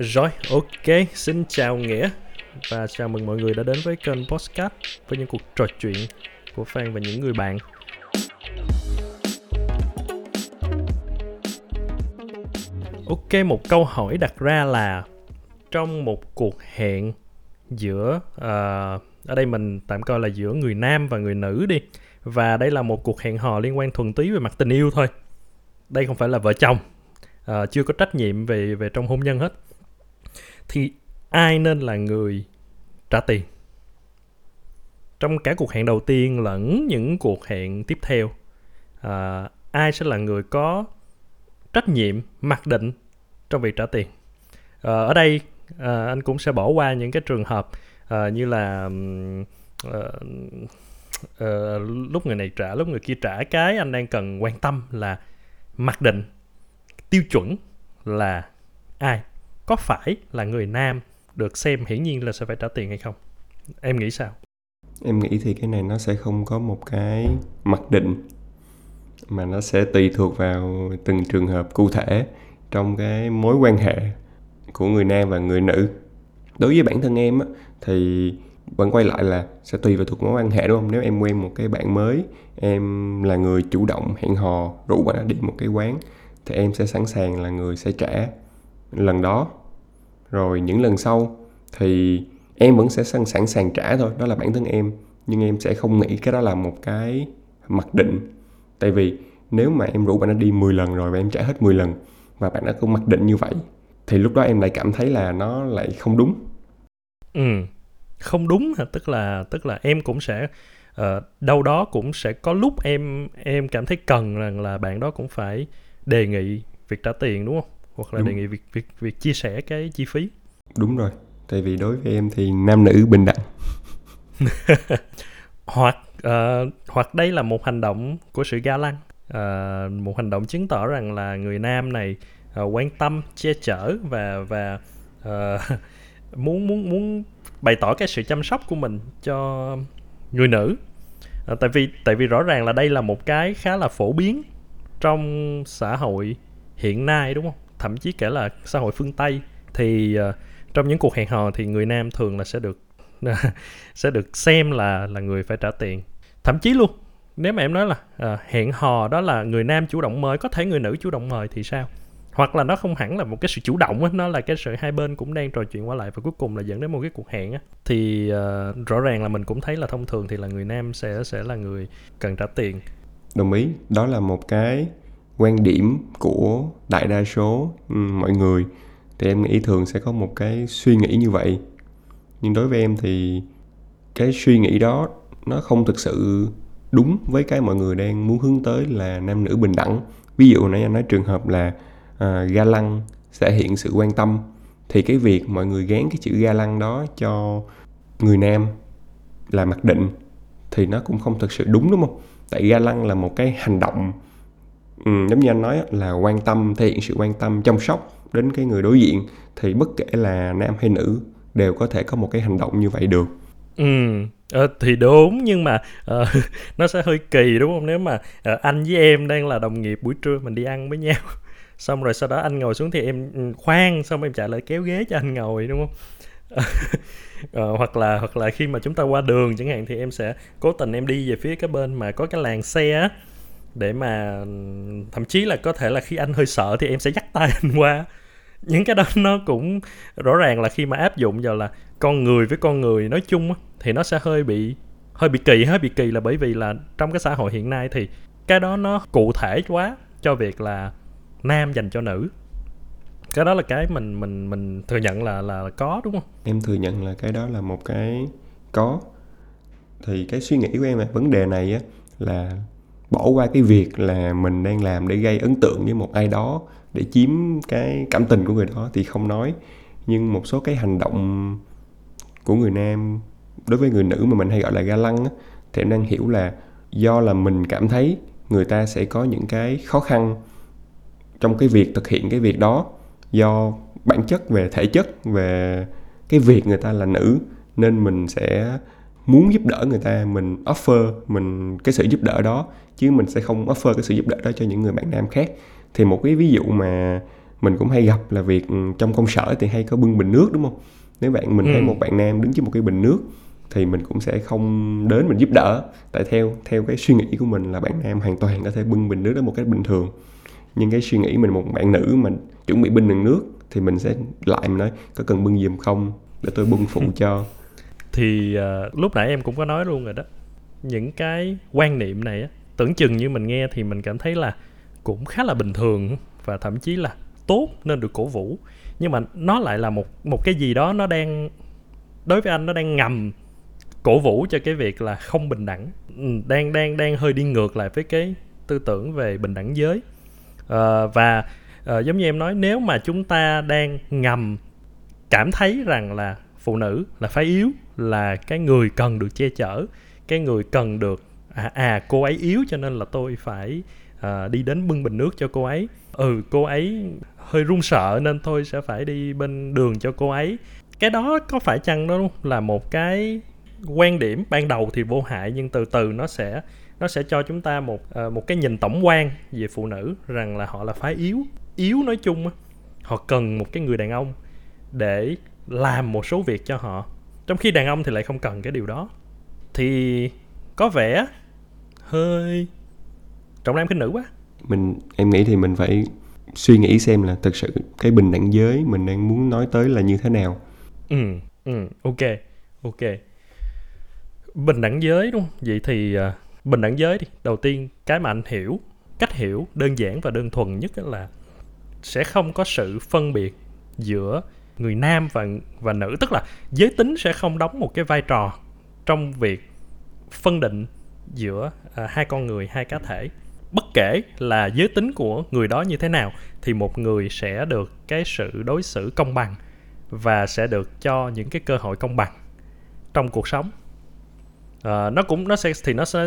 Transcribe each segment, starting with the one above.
Rồi, ok, xin chào Nghĩa và chào mừng mọi người đã đến với kênh podcast với những cuộc trò chuyện của fan và những người bạn. Ok, một câu hỏi đặt ra là trong một cuộc hẹn giữa ở đây mình tạm coi là giữa người nam và người nữ đi, và đây là một cuộc hẹn hò liên quan thuần túy về mặt tình yêu thôi. Đây không phải là vợ chồng, chưa có trách nhiệm về trong hôn nhân hết. Thì ai nên là người trả tiền trong cả cuộc hẹn đầu tiên lẫn những cuộc hẹn tiếp theo? Ai sẽ là người có trách nhiệm mặc định trong việc trả tiền? Ở đây anh cũng sẽ bỏ qua những cái trường hợp như là lúc người này trả lúc người kia trả. Cái anh đang cần quan tâm là mặc định tiêu chuẩn là ai, có phải là người nam được xem hiển nhiên là sẽ phải trả tiền hay không? Em nghĩ sao? Em nghĩ thì cái này nó sẽ không có một cái mặc định, mà nó sẽ tùy thuộc vào từng trường hợp cụ thể trong cái mối quan hệ của người nam và người nữ. Đối với bản thân em á, thì vẫn quay lại là sẽ tùy vào thuộc mối quan hệ, đúng không? Nếu em quen một cái bạn mới, em là người chủ động hẹn hò rủ bạn đã đi một cái quán, thì em sẽ sẵn sàng là người sẽ trả lần đó. Rồi những lần sau thì em vẫn sẽ sẵn sàng trả thôi, đó là bản thân em. Nhưng em sẽ không nghĩ cái đó là một cái mặc định. Tại vì nếu mà em rủ bạn đã đi 10 lần rồi và em trả hết 10 lần mà bạn đã cứ mặc định như vậy, thì lúc đó em lại cảm thấy là nó lại không đúng. Không đúng hả? Tức là em cũng sẽ đâu đó cũng sẽ có lúc em cảm thấy cần rằng là bạn đó cũng phải đề nghị việc trả tiền, đúng không? Hoặc là đúng, đề nghị việc chia sẻ cái chi phí. Đúng rồi, tại vì đối với em thì nam nữ bình đẳng. Hoặc đây là một hành động của sự ga lăng, một hành động chứng tỏ rằng là người nam này quan tâm, che chở và muốn bày tỏ cái sự chăm sóc của mình cho người nữ. Tại vì rõ ràng là đây là một cái khá là phổ biến trong xã hội hiện nay, đúng không? Thậm chí kể là xã hội phương Tây thì trong những cuộc hẹn hò thì người nam thường là sẽ được xem là người phải trả tiền. Thậm chí luôn, nếu mà em nói là hẹn hò đó là người nam chủ động mời, có thể người nữ chủ động mời thì sao? Hoặc là nó không hẳn là một cái sự chủ động á, nó là cái sự hai bên cũng đang trò chuyện qua lại và cuối cùng là dẫn đến một cái cuộc hẹn á. Thì rõ ràng là mình cũng thấy là thông thường thì là người nam sẽ là người cần trả tiền. Đồng ý, đó là một cái quan điểm của đại đa số mọi người. Thì em nghĩ thường sẽ có một cái suy nghĩ như vậy. Nhưng đối với em thì cái suy nghĩ đó nó không thực sự đúng với cái mọi người đang muốn hướng tới là nam nữ bình đẳng. Ví dụ nãy anh nói trường hợp là ga lăng thể hiện sự quan tâm, thì cái việc mọi người gán cái chữ ga lăng đó cho người nam là mặc định thì nó cũng không thực sự đúng, đúng không? Tại ga lăng là một cái hành động, giống như anh nói là quan tâm, thể hiện sự quan tâm, chăm sóc đến cái người đối diện, thì bất kể là nam hay nữ đều có thể có một cái hành động như vậy được. Thì đúng, nhưng mà nó sẽ hơi kỳ, đúng không? Nếu mà anh với em đang là đồng nghiệp, buổi trưa mình đi ăn với nhau, xong rồi sau đó anh ngồi xuống thì em khoan, xong em chạy lại kéo ghế cho anh ngồi, đúng không? Hoặc là khi mà chúng ta qua đường chẳng hạn, thì em sẽ cố tình em đi về phía cái bên mà có cái làn xe, để mà thậm chí là có thể là khi anh hơi sợ thì em sẽ dắt tay anh qua. Những cái đó nó cũng rõ ràng là khi mà áp dụng vào là con người với con người nói chung thì nó sẽ hơi bị kỳ, là bởi vì là trong cái xã hội hiện nay thì cái đó nó cụ thể quá cho việc là nam dành cho nữ. Cái đó là cái mình thừa nhận là có, đúng không? Em thừa nhận là cái đó là một cái có. Thì cái suy nghĩ của em về vấn đề này á là bỏ qua cái việc là mình đang làm để gây ấn tượng với một ai đó, để chiếm cái cảm tình của người đó thì không nói. Nhưng một số cái hành động của người nam đối với người nữ mà mình hay gọi là ga lăng á, thì em đang hiểu là do là mình cảm thấy người ta sẽ có những cái khó khăn trong cái việc thực hiện cái việc đó, do bản chất về thể chất, về cái việc người ta là nữ, nên mình sẽ muốn giúp đỡ người ta, mình offer mình cái sự giúp đỡ đó, chứ mình sẽ không offer cái sự giúp đỡ đó cho những người bạn nam khác. Thì một cái ví dụ mà mình cũng hay gặp là việc trong công sở thì hay có bưng bình nước, đúng không? Nếu mình thấy một bạn nam đứng trước một cái bình nước thì mình cũng sẽ không đến mình giúp đỡ, tại theo cái suy nghĩ của mình là bạn nam hoàn toàn có thể bưng bình nước đó một cách bình thường. Nhưng cái suy nghĩ mình một bạn nữ mà chuẩn bị bình đựng nước thì mình sẽ lại mình nói có cần bưng giùm không để tôi bưng phụ cho. Thì lúc nãy em cũng có nói luôn rồi đó, những cái quan niệm này á, tưởng chừng như mình nghe thì mình cảm thấy là cũng khá là bình thường và thậm chí là tốt nên được cổ vũ, nhưng mà nó lại là một cái gì đó nó đang, đối với anh nó đang ngầm cổ vũ cho cái việc là không bình đẳng, đang hơi đi ngược lại với cái tư tưởng về bình đẳng giới. Và giống như em nói, nếu mà chúng ta đang ngầm cảm thấy rằng là phụ nữ là phái yếu, là cái người cần được che chở, cái người cần được cô ấy yếu cho nên là tôi phải đi đến bưng bình nước cho cô ấy, cô ấy hơi run sợ nên tôi sẽ phải đi bên đường cho cô ấy. Cái đó có phải chăng đó là một cái quan điểm ban đầu thì vô hại, nhưng từ từ nó sẽ cho chúng ta một cái nhìn tổng quan về phụ nữ rằng là họ là phái yếu nói chung, họ cần một cái người đàn ông để làm một số việc cho họ, trong khi đàn ông thì lại không cần cái điều đó. Thì có vẻ hơi trọng nam khinh nữ quá. Em nghĩ thì mình phải suy nghĩ xem là thực sự cái bình đẳng giới mình đang muốn nói tới là như thế nào. Ok. Bình đẳng giới đúng không? Vậy thì bình đẳng giới thì đầu tiên cái mà anh hiểu, cách hiểu đơn giản và đơn thuần nhất là sẽ không có sự phân biệt giữa người nam và nữ, tức là giới tính sẽ không đóng một cái vai trò trong việc phân định giữa hai con người, hai cá thể. Bất kể là giới tính của người đó như thế nào thì một người sẽ được cái sự đối xử công bằng và sẽ được cho những cái cơ hội công bằng trong cuộc sống.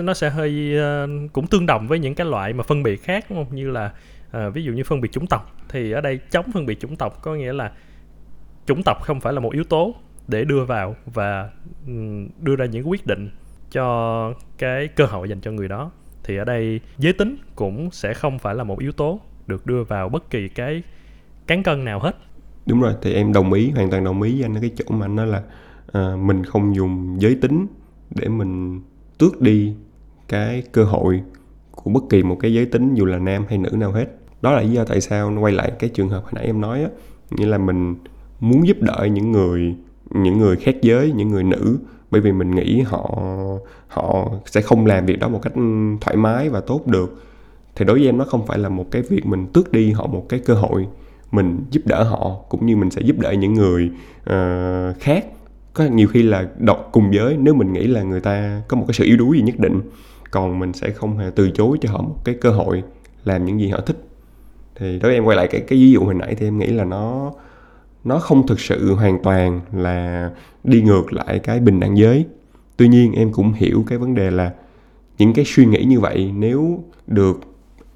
Nó sẽ hơi cũng tương đồng với những cái loại mà phân biệt khác, đúng không? Như là ví dụ như phân biệt chủng tộc, thì ở đây chống phân biệt chủng tộc có nghĩa là chủng tộc không phải là một yếu tố để đưa vào và đưa ra những quyết định cho cái cơ hội dành cho người đó. Thì ở đây giới tính cũng sẽ không phải là một yếu tố được đưa vào bất kỳ cái cán cân nào hết. Đúng rồi, thì em đồng ý, hoàn toàn đồng ý với anh ở cái chỗ mà anh nói là mình không dùng giới tính để mình tước đi cái cơ hội của bất kỳ một cái giới tính dù là nam hay nữ nào hết. Đó là lý do tại sao nó quay lại cái trường hợp hồi nãy em nói á, nghĩa là mình muốn giúp đỡ những người khác giới, những người nữ, bởi vì mình nghĩ họ sẽ không làm việc đó một cách thoải mái và tốt được. Thì đối với em nó không phải là một cái việc mình tước đi họ một cái cơ hội, mình giúp đỡ họ cũng như mình sẽ giúp đỡ những người khác. Có nhiều khi là độc cùng giới, nếu mình nghĩ là người ta có một cái sự yếu đuối gì nhất định, còn mình sẽ không hề từ chối cho họ một cái cơ hội làm những gì họ thích. Thì đối với em quay lại cái ví dụ hồi nãy thì em nghĩ là nó không thực sự hoàn toàn là đi ngược lại cái bình đẳng giới. Tuy nhiên em cũng hiểu cái vấn đề là những cái suy nghĩ như vậy nếu được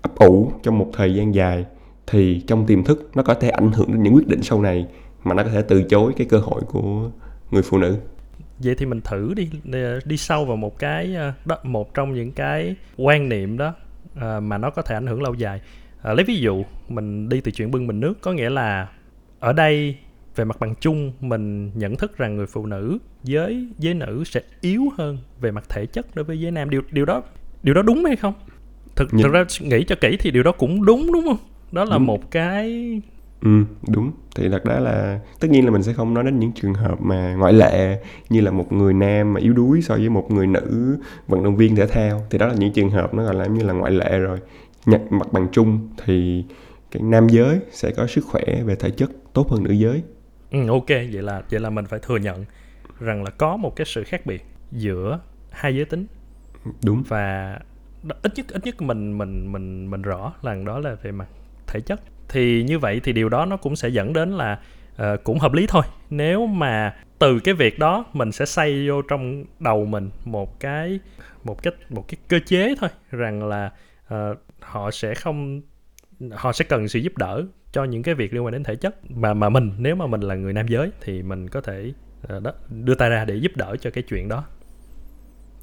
ấp ủ trong một thời gian dài thì trong tiềm thức nó có thể ảnh hưởng đến những quyết định sau này, mà nó có thể từ chối cái cơ hội của người phụ nữ. Vậy thì mình thử đi sâu vào một trong những cái quan niệm đó mà nó có thể ảnh hưởng lâu dài. Lấy ví dụ mình đi từ chuyện bưng bình nước, có nghĩa là ở đây về mặt bằng chung mình nhận thức rằng người phụ nữ, giới nữ sẽ yếu hơn về mặt thể chất đối với giới nam. Điều đó đúng hay không? Thực ra nghĩ cho kỹ thì điều đó cũng đúng không? Đó là đúng. Một cái đúng. Thì thật ra là tất nhiên là mình sẽ không nói đến những trường hợp mà ngoại lệ như là một người nam mà yếu đuối so với một người nữ vận động viên thể thao, thì đó là những trường hợp nó gọi là như là ngoại lệ rồi. Mặt bằng chung thì cái nam giới sẽ có sức khỏe về thể chất tốt hơn nữ giới. Ok, vậy là mình phải thừa nhận rằng là có một cái sự khác biệt giữa hai giới tính. Đúng. Và ít nhất mình rõ là đó là về mặt thể chất. Thì như vậy thì điều đó nó cũng sẽ dẫn đến là cũng hợp lý thôi. Nếu mà từ cái việc đó mình sẽ xây vô trong đầu mình một cái cơ chế thôi rằng là họ sẽ cần sự giúp đỡ cho những cái việc liên quan đến thể chất, mà mình, nếu mà mình là người nam giới thì mình có thể đưa tay ra để giúp đỡ cho cái chuyện đó.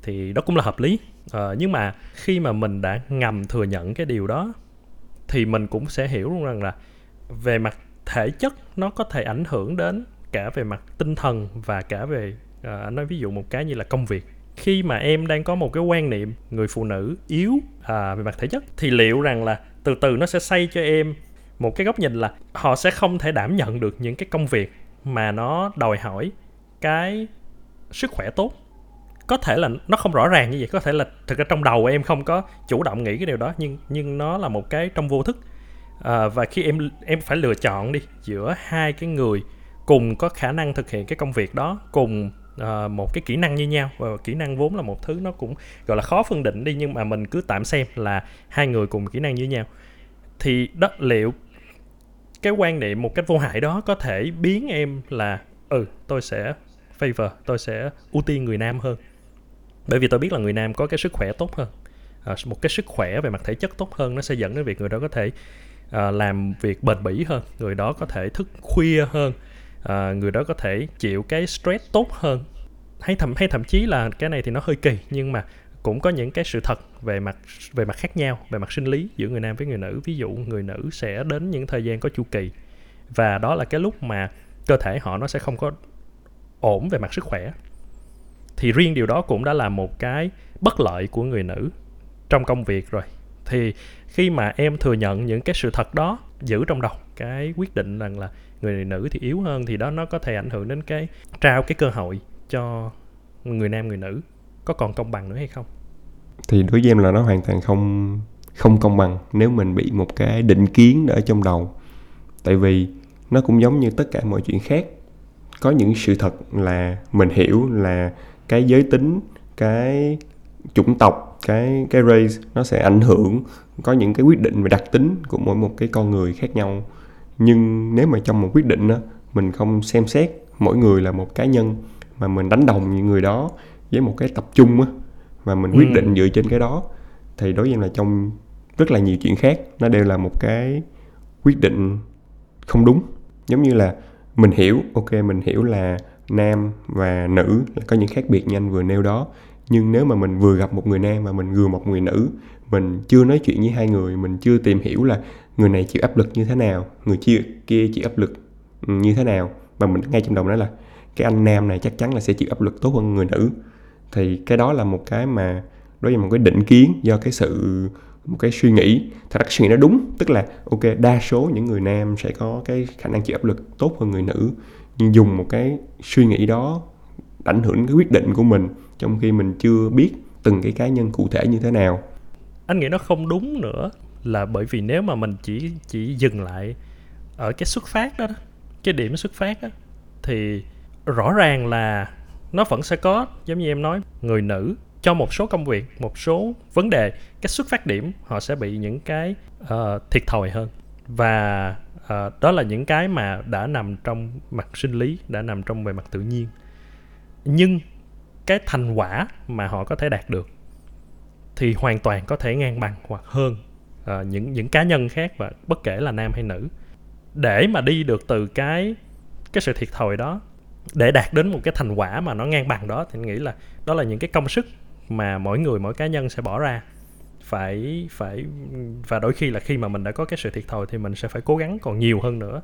Thì đó cũng là hợp lý. Nhưng mà khi mà mình đã ngầm thừa nhận cái điều đó thì mình cũng sẽ hiểu luôn rằng là về mặt thể chất nó có thể ảnh hưởng đến cả về mặt tinh thần và cả về nói ví dụ một cái như là công việc. Khi mà em đang có một cái quan niệm người phụ nữ yếu về mặt thể chất thì liệu rằng là từ từ nó sẽ xây cho em một cái góc nhìn là họ sẽ không thể đảm nhận được những cái công việc mà nó đòi hỏi cái sức khỏe tốt. Có thể là nó không rõ ràng như vậy, có thể là thực ra trong đầu em không có chủ động nghĩ cái điều đó, nhưng nó là một cái trong vô thức. Và khi em phải lựa chọn đi giữa hai cái người cùng có khả năng thực hiện cái công việc đó, cùng một cái kỹ năng như nhau, và kỹ năng vốn là một thứ nó cũng gọi là khó phân định đi, nhưng mà mình cứ tạm xem là hai người cùng kỹ năng như nhau, thì đó, liệu cái quan niệm một cách vô hại đó có thể biến em là tôi sẽ favor, tôi sẽ ưu tiên người nam hơn, bởi vì tôi biết là người nam có cái sức khỏe tốt hơn, một cái sức khỏe về mặt thể chất tốt hơn, nó sẽ dẫn đến việc người đó có thể làm việc bền bỉ hơn, người đó có thể thức khuya hơn, người đó có thể chịu cái stress tốt hơn, hay thậm chí là cái này thì nó hơi kỳ, nhưng mà cũng có những cái sự thật về mặt khác nhau, về mặt sinh lý giữa người nam với người nữ. Ví dụ người nữ sẽ đến những thời gian có chu kỳ, và đó là cái lúc mà cơ thể họ nó sẽ không có ổn về mặt sức khỏe, thì riêng điều đó cũng đã là một cái bất lợi của người nữ trong công việc rồi. Thì khi mà em thừa nhận những cái sự thật đó, giữ trong đầu cái quyết định rằng là người nữ thì yếu hơn, thì đó nó có thể ảnh hưởng đến cái trao cái cơ hội cho người nam người nữ có còn công bằng nữa hay không. Thì đối với em là nó hoàn toàn không công bằng nếu mình bị một cái định kiến ở trong đầu, tại vì nó cũng giống như tất cả mọi chuyện khác. Có những sự thật là mình hiểu là cái giới tính, cái chủng tộc, cái race nó sẽ ảnh hưởng, có những cái quyết định về đặc tính của mỗi một cái con người khác nhau. Nhưng nếu mà trong một quyết định đó, mình không xem xét mỗi người là một cá nhân, mà mình đánh đồng những người đó với một cái tập trung á, mà mình quyết định dựa trên cái đó, thì đối với em là trong rất là nhiều chuyện khác nó đều là một cái quyết định không đúng. Giống như là mình hiểu, ok, mình hiểu là nam và nữ là có những khác biệt như anh vừa nêu đó, nhưng nếu mà mình vừa gặp một người nam và mình vừa một người nữ, mình chưa nói chuyện với hai người, mình chưa tìm hiểu là người này chịu áp lực như thế nào, người kia chịu áp lực như thế nào, và mình ngay trong đầu nói là cái anh nam này chắc chắn là sẽ chịu áp lực tốt hơn người nữ, thì cái đó là một cái mà đối với một cái định kiến do cái sự một cái suy nghĩ. Thật ra suy nghĩ nó đúng, tức là ok, đa số những người nam sẽ có cái khả năng chịu áp lực tốt hơn người nữ, nhưng dùng một cái suy nghĩ đó ảnh hưởng cái quyết định của mình, trong khi mình chưa biết từng cái cá nhân cụ thể như thế nào. Anh nghĩ nó không đúng nữa là bởi vì nếu mà mình chỉ dừng lại ở cái xuất phát đó, cái điểm xuất phát đó, thì rõ ràng là nó vẫn sẽ có, giống như em nói, người nữ cho một số công việc, một số vấn đề, cái xuất phát điểm họ sẽ bị những cái thiệt thòi hơn. Và đó là những cái mà đã nằm trong mặt sinh lý, đã nằm trong về mặt tự nhiên. Nhưng cái thành quả mà họ có thể đạt được thì hoàn toàn có thể ngang bằng hoặc hơn những cá nhân khác, và bất kể là nam hay nữ. Để mà đi được từ cái sự thiệt thòi đó, để đạt đến một cái thành quả mà nó ngang bằng đó, thì mình nghĩ là đó là những cái công sức mà mỗi người, mỗi cá nhân sẽ bỏ ra. Và đôi khi là khi mà mình đã có cái sự thiệt thòi thì mình sẽ phải cố gắng còn nhiều hơn nữa.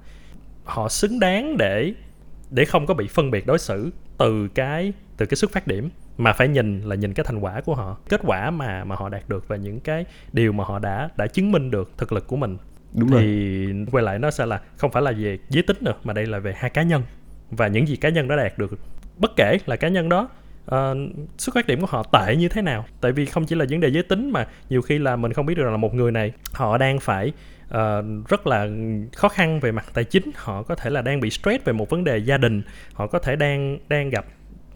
Họ xứng đáng để không có bị phân biệt đối xử từ cái xuất phát điểm, mà phải nhìn cái thành quả của họ, kết quả mà họ đạt được và những cái điều mà họ đã chứng minh được thực lực của mình. Đúng thì rồi. Quay lại nó sẽ là không phải là về giới tính nữa, mà đây là về hai cá nhân và những gì cá nhân đã đạt được, bất kể là cá nhân đó xuất phát điểm của họ tệ như thế nào. Tại vì không chỉ là vấn đề giới tính, mà nhiều khi là mình không biết được là một người này họ đang phải rất là khó khăn về mặt tài chính, họ có thể là đang bị stress về một vấn đề gia đình, họ có thể đang gặp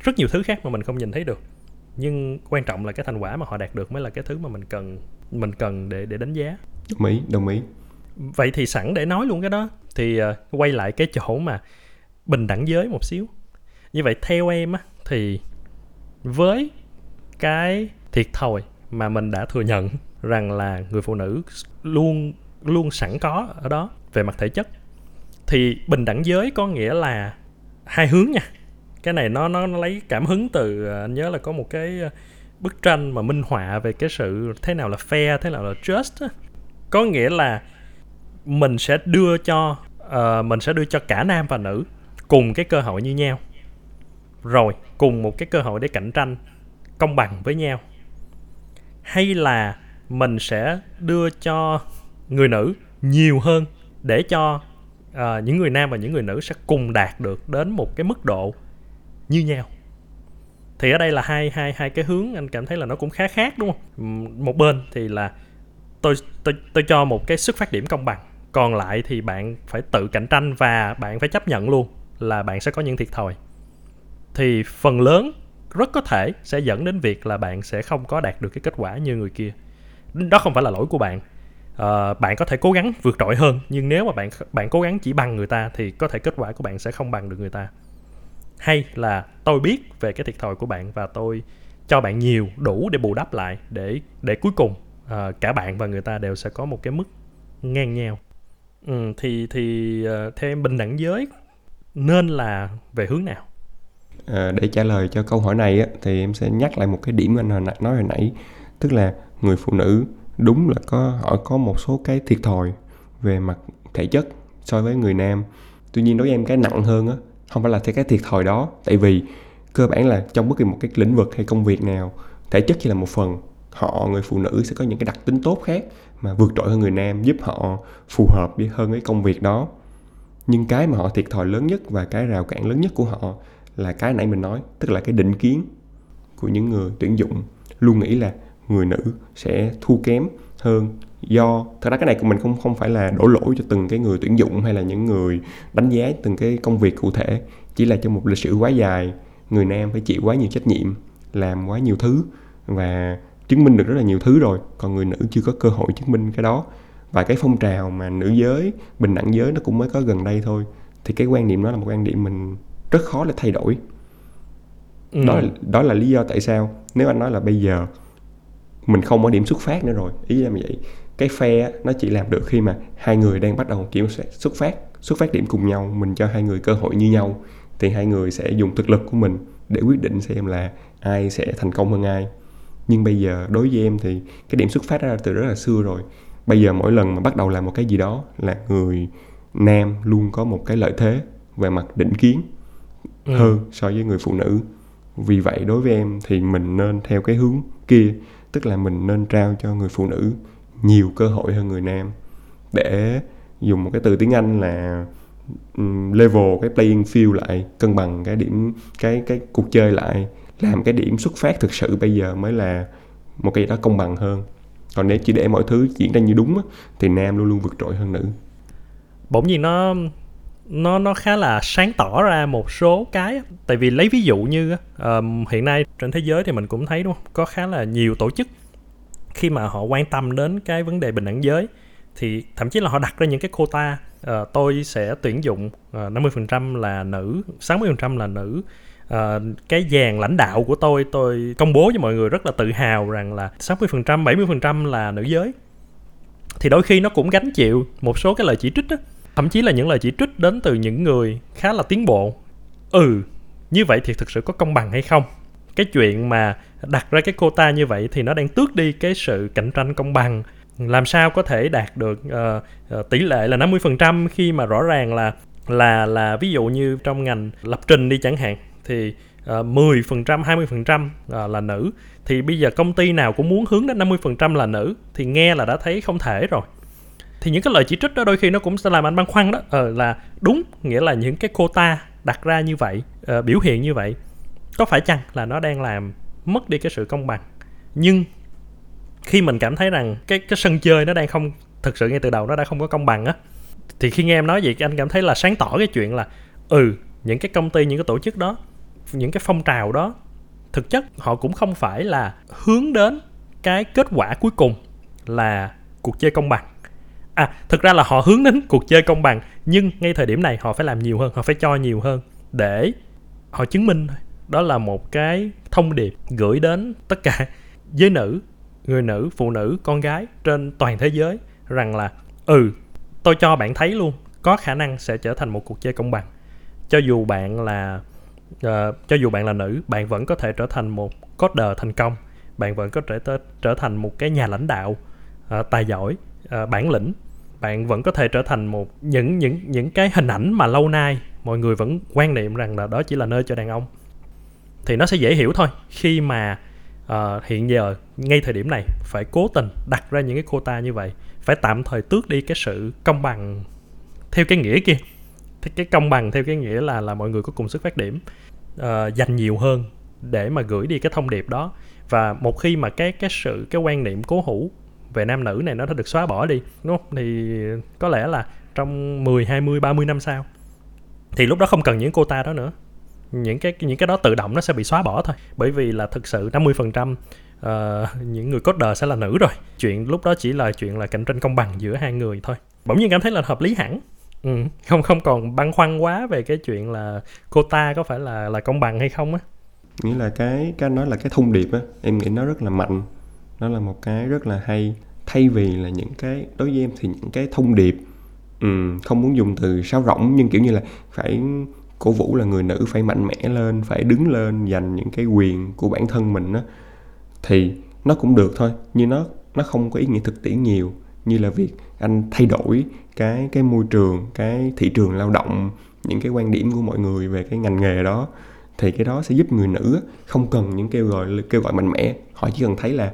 rất nhiều thứ khác mà mình không nhìn thấy được. Nhưng quan trọng là cái thành quả mà họ đạt được mới là cái thứ mà mình cần để đánh giá. Đồng ý. Vậy thì sẵn để nói luôn cái đó, thì quay lại cái chỗ mà bình đẳng giới một xíu. Như vậy theo em á, thì với cái thiệt thòi mà mình đã thừa nhận rằng là người phụ nữ luôn luôn sẵn có ở đó về mặt thể chất, thì bình đẳng giới có nghĩa là hai hướng nha. Cái này nó lấy cảm hứng từ, anh nhớ là có một cái bức tranh mà minh họa về cái sự thế nào là fair, thế nào là just. Có nghĩa là mình sẽ đưa cho cả nam và nữ cùng cái cơ hội như nhau, rồi cùng một cái cơ hội để cạnh tranh công bằng với nhau, hay là mình sẽ đưa cho người nữ nhiều hơn để cho những người nam và những người nữ sẽ cùng đạt được đến một cái mức độ như nhau. Thì ở đây là hai cái hướng anh cảm thấy là nó cũng khá khác, đúng không? Một bên thì là tôi cho một cái xuất phát điểm công bằng, còn lại thì bạn phải tự cạnh tranh và bạn phải chấp nhận luôn là bạn sẽ có những thiệt thòi. Thì phần lớn rất có thể sẽ dẫn đến việc là bạn sẽ không có đạt được cái kết quả như người kia. Đó không phải là lỗi của bạn. Bạn có thể cố gắng vượt trội hơn, nhưng nếu mà bạn cố gắng chỉ bằng người ta thì có thể kết quả của bạn sẽ không bằng được người ta. Hay là tôi biết về cái thiệt thòi của bạn và tôi cho bạn nhiều đủ để bù đắp lại, để cuối cùng cả bạn và người ta đều sẽ có một cái mức ngang nhau. Thì theo em, bình đẳng giới nên là về hướng nào? Để trả lời cho câu hỏi này á, thì em sẽ nhắc lại một cái điểm anh nói hồi nãy, tức là người phụ nữ đúng là họ có một số cái thiệt thòi về mặt thể chất so với người nam. Tuy nhiên đối với em cái nặng hơn á không phải là cái thiệt thòi đó, tại vì cơ bản là trong bất kỳ một cái lĩnh vực hay công việc nào, thể chất chỉ là một phần, người phụ nữ sẽ có những cái đặc tính tốt khác mà vượt trội hơn người nam, giúp họ phù hợp hơn với công việc đó. Nhưng cái mà họ thiệt thòi lớn nhất và cái rào cản lớn nhất của họ là cái nãy mình nói, tức là cái định kiến của những người tuyển dụng luôn nghĩ là người nữ sẽ thua kém hơn. Do thật ra cái này của mình không phải là đổ lỗi cho từng cái người tuyển dụng hay là những người đánh giá từng cái công việc cụ thể, chỉ là trong một lịch sử quá dài, người nam phải chịu quá nhiều trách nhiệm, làm quá nhiều thứ và chứng minh được rất là nhiều thứ rồi, còn người nữ chưa có cơ hội chứng minh cái đó. Và cái phong trào mà nữ giới, bình đẳng giới nó cũng mới có gần đây thôi, thì cái quan điểm đó là một quan điểm mình rất khó để thay đổi. Đó là lý do tại sao nếu anh nói là bây giờ mình không ở điểm xuất phát nữa rồi, ý là như vậy, cái phe nó chỉ làm được khi mà hai người đang bắt đầu kiểu xuất phát điểm cùng nhau, mình cho hai người cơ hội như nhau, thì hai người sẽ dùng thực lực của mình để quyết định xem là ai sẽ thành công hơn ai. Nhưng bây giờ đối với em thì cái điểm xuất phát ra từ rất là xưa rồi, bây giờ mỗi lần mà bắt đầu làm một cái gì đó là người nam luôn có một cái lợi thế về mặt định kiến hơn so với người phụ nữ. Vì vậy đối với em thì mình nên theo cái hướng kia, tức là mình nên trao cho người phụ nữ nhiều cơ hội hơn người nam, để dùng một cái từ tiếng Anh là level cái playing field lại, cân bằng cái điểm cái cuộc chơi lại, làm cái điểm xuất phát thực sự bây giờ mới là một cái gì đó công bằng hơn. Còn nếu chỉ để mọi thứ diễn ra như đúng á, thì nam luôn luôn vượt trội hơn nữ. Bỗng nhiên nó khá là sáng tỏ ra một số cái, tại vì lấy ví dụ như hiện nay trên thế giới thì mình cũng thấy, đúng không, có khá là nhiều tổ chức khi mà họ quan tâm đến cái vấn đề bình đẳng giới thì thậm chí là họ đặt ra những cái quota, tôi sẽ tuyển dụng 50% là nữ, 60% là nữ. Cái dàn lãnh đạo của tôi công bố cho mọi người rất là tự hào rằng là 60%, 70% là nữ giới. Thì đôi khi nó cũng gánh chịu một số cái lời chỉ trích đó. Thậm chí là những lời chỉ trích đến từ những người khá là tiến bộ. Như vậy thì thực sự có công bằng hay không? Cái chuyện mà đặt ra cái quota như vậy thì nó đang tước đi cái sự cạnh tranh công bằng. Làm sao có thể đạt được tỷ lệ là 50% khi mà rõ ràng là ví dụ như trong ngành lập trình đi chẳng hạn, thì 10%, 20% là nữ. Thì bây giờ công ty nào cũng muốn hướng đến 50% là nữ, thì nghe là đã thấy không thể rồi. Thì những cái lời chỉ trích đó đôi khi nó cũng sẽ làm anh băn khoăn đó, là đúng, nghĩa là những cái quota đặt ra như vậy, biểu hiện như vậy, có phải chăng là nó đang làm mất đi cái sự công bằng? Nhưng khi mình cảm thấy rằng cái sân chơi nó đang không, thực sự ngay từ đầu nó đã không có công bằng á, thì khi nghe em nói vậy anh cảm thấy là sáng tỏ cái chuyện là những cái công ty, những cái tổ chức đó, những cái phong trào đó, thực chất họ cũng không phải là hướng đến cái kết quả cuối cùng là cuộc chơi công bằng. Thực ra là họ hướng đến cuộc chơi công bằng, nhưng ngay thời điểm này họ phải làm nhiều hơn, họ phải cho nhiều hơn để họ chứng minh. Đó là một cái thông điệp gửi đến tất cả giới nữ, người nữ, phụ nữ, con gái trên toàn thế giới rằng là tôi cho bạn thấy luôn, có khả năng sẽ trở thành một cuộc chơi công bằng. Cho dù bạn là nữ, bạn vẫn có thể trở thành một coder thành công, bạn vẫn có thể trở thành một cái nhà lãnh đạo tài giỏi, bản lĩnh, bạn vẫn có thể trở thành một những cái hình ảnh mà lâu nay mọi người vẫn quan niệm rằng là đó chỉ là nơi cho đàn ông. Thì nó sẽ dễ hiểu thôi khi mà hiện giờ ngay thời điểm này phải cố tình đặt ra những cái quota như vậy, phải tạm thời tước đi cái sự công bằng theo cái nghĩa kia. Thì cái công bằng theo cái nghĩa là mọi người có cùng xuất phát điểm, dành nhiều hơn để mà gửi đi cái thông điệp đó. Và một khi mà cái quan niệm cố hữu về nam nữ này nó đã được xóa bỏ đi, đúng không? Thì có lẽ là trong 10, 20, 30 năm sau thì lúc đó không cần những quota đó nữa. Những cái đó tự động nó sẽ bị xóa bỏ thôi. Bởi vì là thực sự 50% những người coder sẽ là nữ rồi. Chuyện lúc đó chỉ là chuyện là cạnh tranh công bằng giữa hai người thôi. Bỗng nhiên cảm thấy là hợp lý hẳn. Không còn băn khoăn quá về cái chuyện là quota có phải là công bằng hay không á. Nghĩa là cái nói là cái thông điệp á, em nghĩ nó rất là mạnh. Nó là một cái rất là hay. Thay vì là những cái, đối với em thì những cái thông điệp không muốn dùng từ sáo rỗng, nhưng kiểu như là phải cổ vũ là người nữ phải mạnh mẽ lên, phải đứng lên giành những cái quyền của bản thân mình á, thì nó cũng được thôi, nhưng nó không có ý nghĩa thực tiễn nhiều, như là việc anh thay đổi cái môi trường, cái thị trường lao động, những cái quan điểm của mọi người về cái ngành nghề đó. Thì cái đó sẽ giúp người nữ không cần những kêu gọi mạnh mẽ, họ chỉ cần thấy là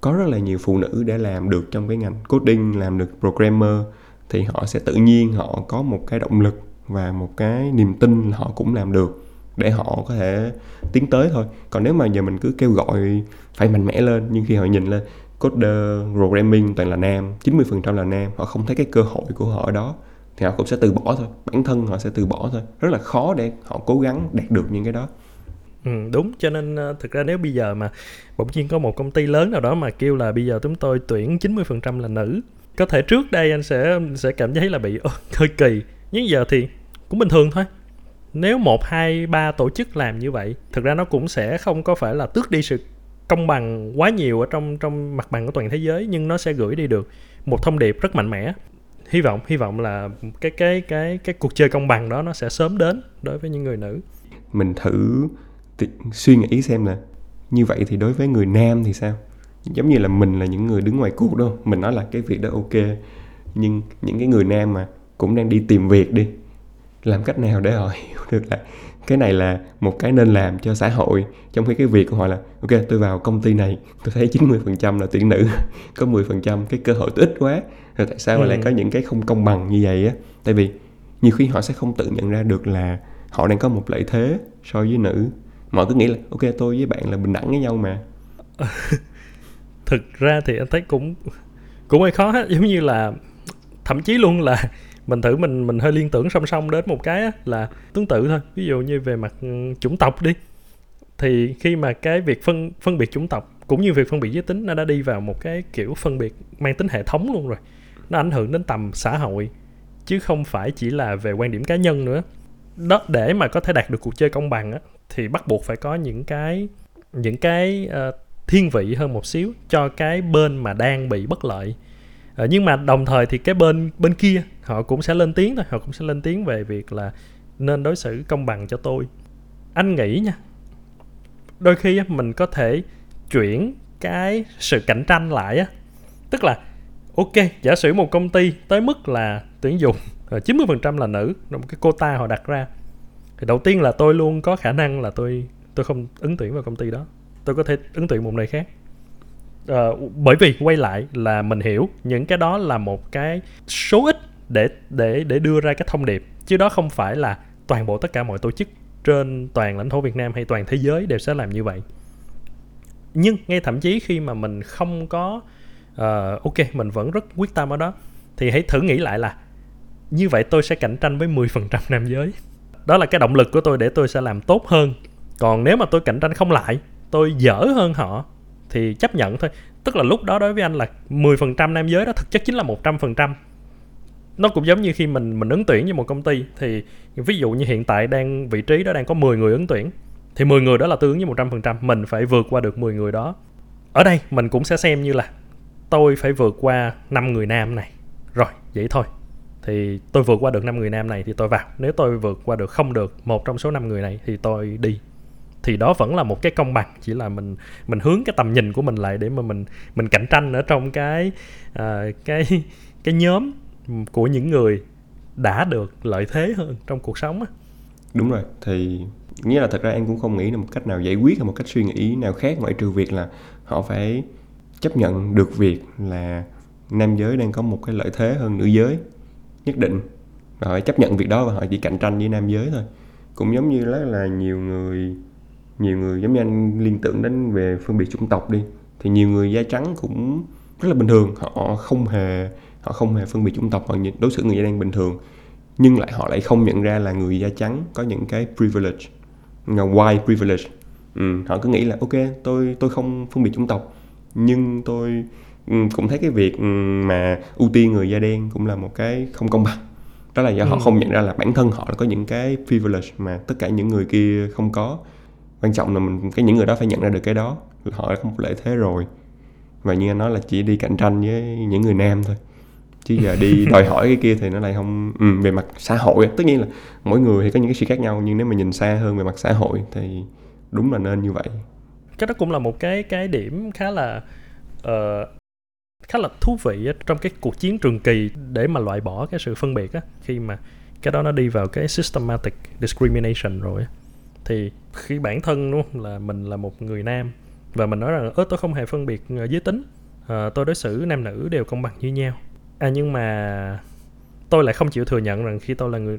có rất là nhiều phụ nữ đã làm được trong cái ngành coding, làm được programmer, thì họ sẽ tự nhiên họ có một cái động lực và một cái niềm tin là họ cũng làm được để họ có thể tiến tới thôi. Còn nếu mà giờ mình cứ kêu gọi phải mạnh mẽ lên, nhưng khi họ nhìn lên coder, programming toàn là nam, 90% là nam, họ không thấy cái cơ hội của họ ở đó, thì họ cũng sẽ từ bỏ thôi, bản thân họ sẽ từ bỏ thôi. Rất là khó để họ cố gắng đạt được những cái đó. Đúng, cho nên thực ra nếu bây giờ mà bỗng nhiên có một công ty lớn nào đó mà kêu là bây giờ chúng tôi tuyển 90% là nữ, có thể trước đây anh sẽ cảm thấy là bị hơi kỳ, nhưng giờ thì cũng bình thường thôi. Nếu 1, 2, 3 tổ chức làm như vậy, thực ra nó cũng sẽ không có phải là tước đi sự công bằng quá nhiều ở trong mặt bằng của toàn thế giới, nhưng nó sẽ gửi đi được một thông điệp rất mạnh mẽ. Hy vọng là cái cuộc chơi công bằng đó nó sẽ sớm đến đối với những người nữ. Mình thử suy nghĩ xem là như vậy thì đối với người nam thì sao? Giống như là mình là những người đứng ngoài cuộc đó, mình nói là cái việc đó ok, nhưng những cái người nam mà cũng đang đi tìm việc đi, làm cách nào để họ hiểu được là cái này là một cái nên làm cho xã hội, trong khi cái việc của họ là ok, tôi vào công ty này tôi thấy 90% là tuyển nữ, có 10% cái cơ hội tôi ít quá, rồi tại sao mà lại có những cái không công bằng như vậy á? Tại vì nhiều khi họ sẽ không tự nhận ra được là họ đang có một lợi thế so với nữ. Mọi cứ nghĩ là ok, tôi với bạn là bình đẳng với nhau mà. Thực ra thì anh thấy cũng hơi khó hết. Giống như là thậm chí luôn là mình thử mình hơi liên tưởng song đến một cái là tương tự thôi. Ví dụ như về mặt chủng tộc đi, thì khi mà cái việc phân biệt chủng tộc cũng như việc phân biệt giới tính nó đã đi vào một cái kiểu phân biệt mang tính hệ thống luôn rồi. Nó ảnh hưởng đến tầm xã hội chứ không phải chỉ là về quan điểm cá nhân nữa. Đó, để mà có thể đạt được cuộc chơi công bằng á, thì bắt buộc phải có những cái thiên vị hơn một xíu cho cái bên mà đang bị bất lợi. Nhưng mà đồng thời thì cái bên kia họ cũng sẽ lên tiếng thôi, họ cũng sẽ lên tiếng về việc là nên đối xử công bằng cho tôi. Anh nghĩ nha, đôi khi mình có thể chuyển cái sự cạnh tranh lại á, tức là ok, giả sử một công ty tới mức là tuyển dụng 90% là nữ, một cái quota họ đặt ra, thì đầu tiên là tôi luôn có khả năng là tôi không ứng tuyển vào công ty đó, tôi có thể ứng tuyển một nơi khác. Bởi vì quay lại là mình hiểu những cái đó là một cái số ít để đưa ra cái thông điệp, chứ đó không phải là toàn bộ tất cả mọi tổ chức trên toàn lãnh thổ Việt Nam hay toàn thế giới đều sẽ làm như vậy. Nhưng ngay thậm chí khi mà mình không có ok, mình vẫn rất quyết tâm ở đó, thì hãy thử nghĩ lại là như vậy tôi sẽ cạnh tranh với 10% nam giới. Đó là cái động lực của tôi để tôi sẽ làm tốt hơn. Còn nếu mà tôi cạnh tranh không lại, tôi dở hơn họ thì chấp nhận thôi. Tức là lúc đó đối với anh là 10% nam giới đó thực chất chính là 100%. Nó cũng giống như khi mình ứng tuyển với một công ty, thì ví dụ như hiện tại vị trí đó đang có 10 người ứng tuyển, thì 10 người đó là tương ứng với 100%. Mình phải vượt qua được 10 người đó. Ở đây mình cũng sẽ xem như là tôi phải vượt qua 5 người nam này. Rồi, vậy thôi. Thì tôi vượt qua được 5 người nam này thì tôi vào. Nếu tôi vượt qua được không được một trong số 5 người này thì tôi đi. Thì đó vẫn là một cái công bằng, chỉ là mình hướng cái tầm nhìn của mình lại để mà mình cạnh tranh ở trong cái nhóm của những người đã được lợi thế hơn trong cuộc sống á. Đúng rồi, thì nghĩa là thật ra em cũng không nghĩ là một cách nào giải quyết hay một cách suy nghĩ nào khác ngoại trừ việc là họ phải chấp nhận được việc là nam giới đang có một cái lợi thế hơn nữ giới nhất định, và họ chấp nhận việc đó và họ chỉ cạnh tranh với nam giới thôi. Cũng giống như là nhiều người giống như anh liên tưởng đến về phân biệt chủng tộc đi, thì nhiều người da trắng cũng rất là bình thường, họ không hề phân biệt chủng tộc, họ đối xử người da đen bình thường, nhưng lại họ lại không nhận ra là người da trắng có những cái privilege, white privilege. Họ cứ nghĩ là ok, tôi không phân biệt chủng tộc, nhưng tôi cũng thấy cái việc mà ưu tiên người da đen cũng là một cái không công bằng. Đó là do họ không nhận ra là bản thân họ là có những cái privilege mà tất cả những người kia không có. Quan trọng là những người đó phải nhận ra được cái đó, họ đã có một lợi thế rồi. Và như anh nói là chỉ đi cạnh tranh với những người nam thôi, chứ giờ đi đòi hỏi cái kia thì nó lại không... về mặt xã hội, tất nhiên là mỗi người thì có những cái sự khác nhau, nhưng nếu mà nhìn xa hơn về mặt xã hội thì đúng là nên như vậy. Cái đó cũng là một cái điểm khá là thú vị trong cái cuộc chiến trường kỳ để mà loại bỏ cái sự phân biệt á. Khi mà cái đó nó đi vào cái systematic discrimination rồi, thì khi bản thân đúng không, là mình là một người nam và mình nói rằng tôi không hề phân biệt giới tính, tôi đối xử nam nữ đều công bằng như nhau. Nhưng mà tôi lại không chịu thừa nhận rằng khi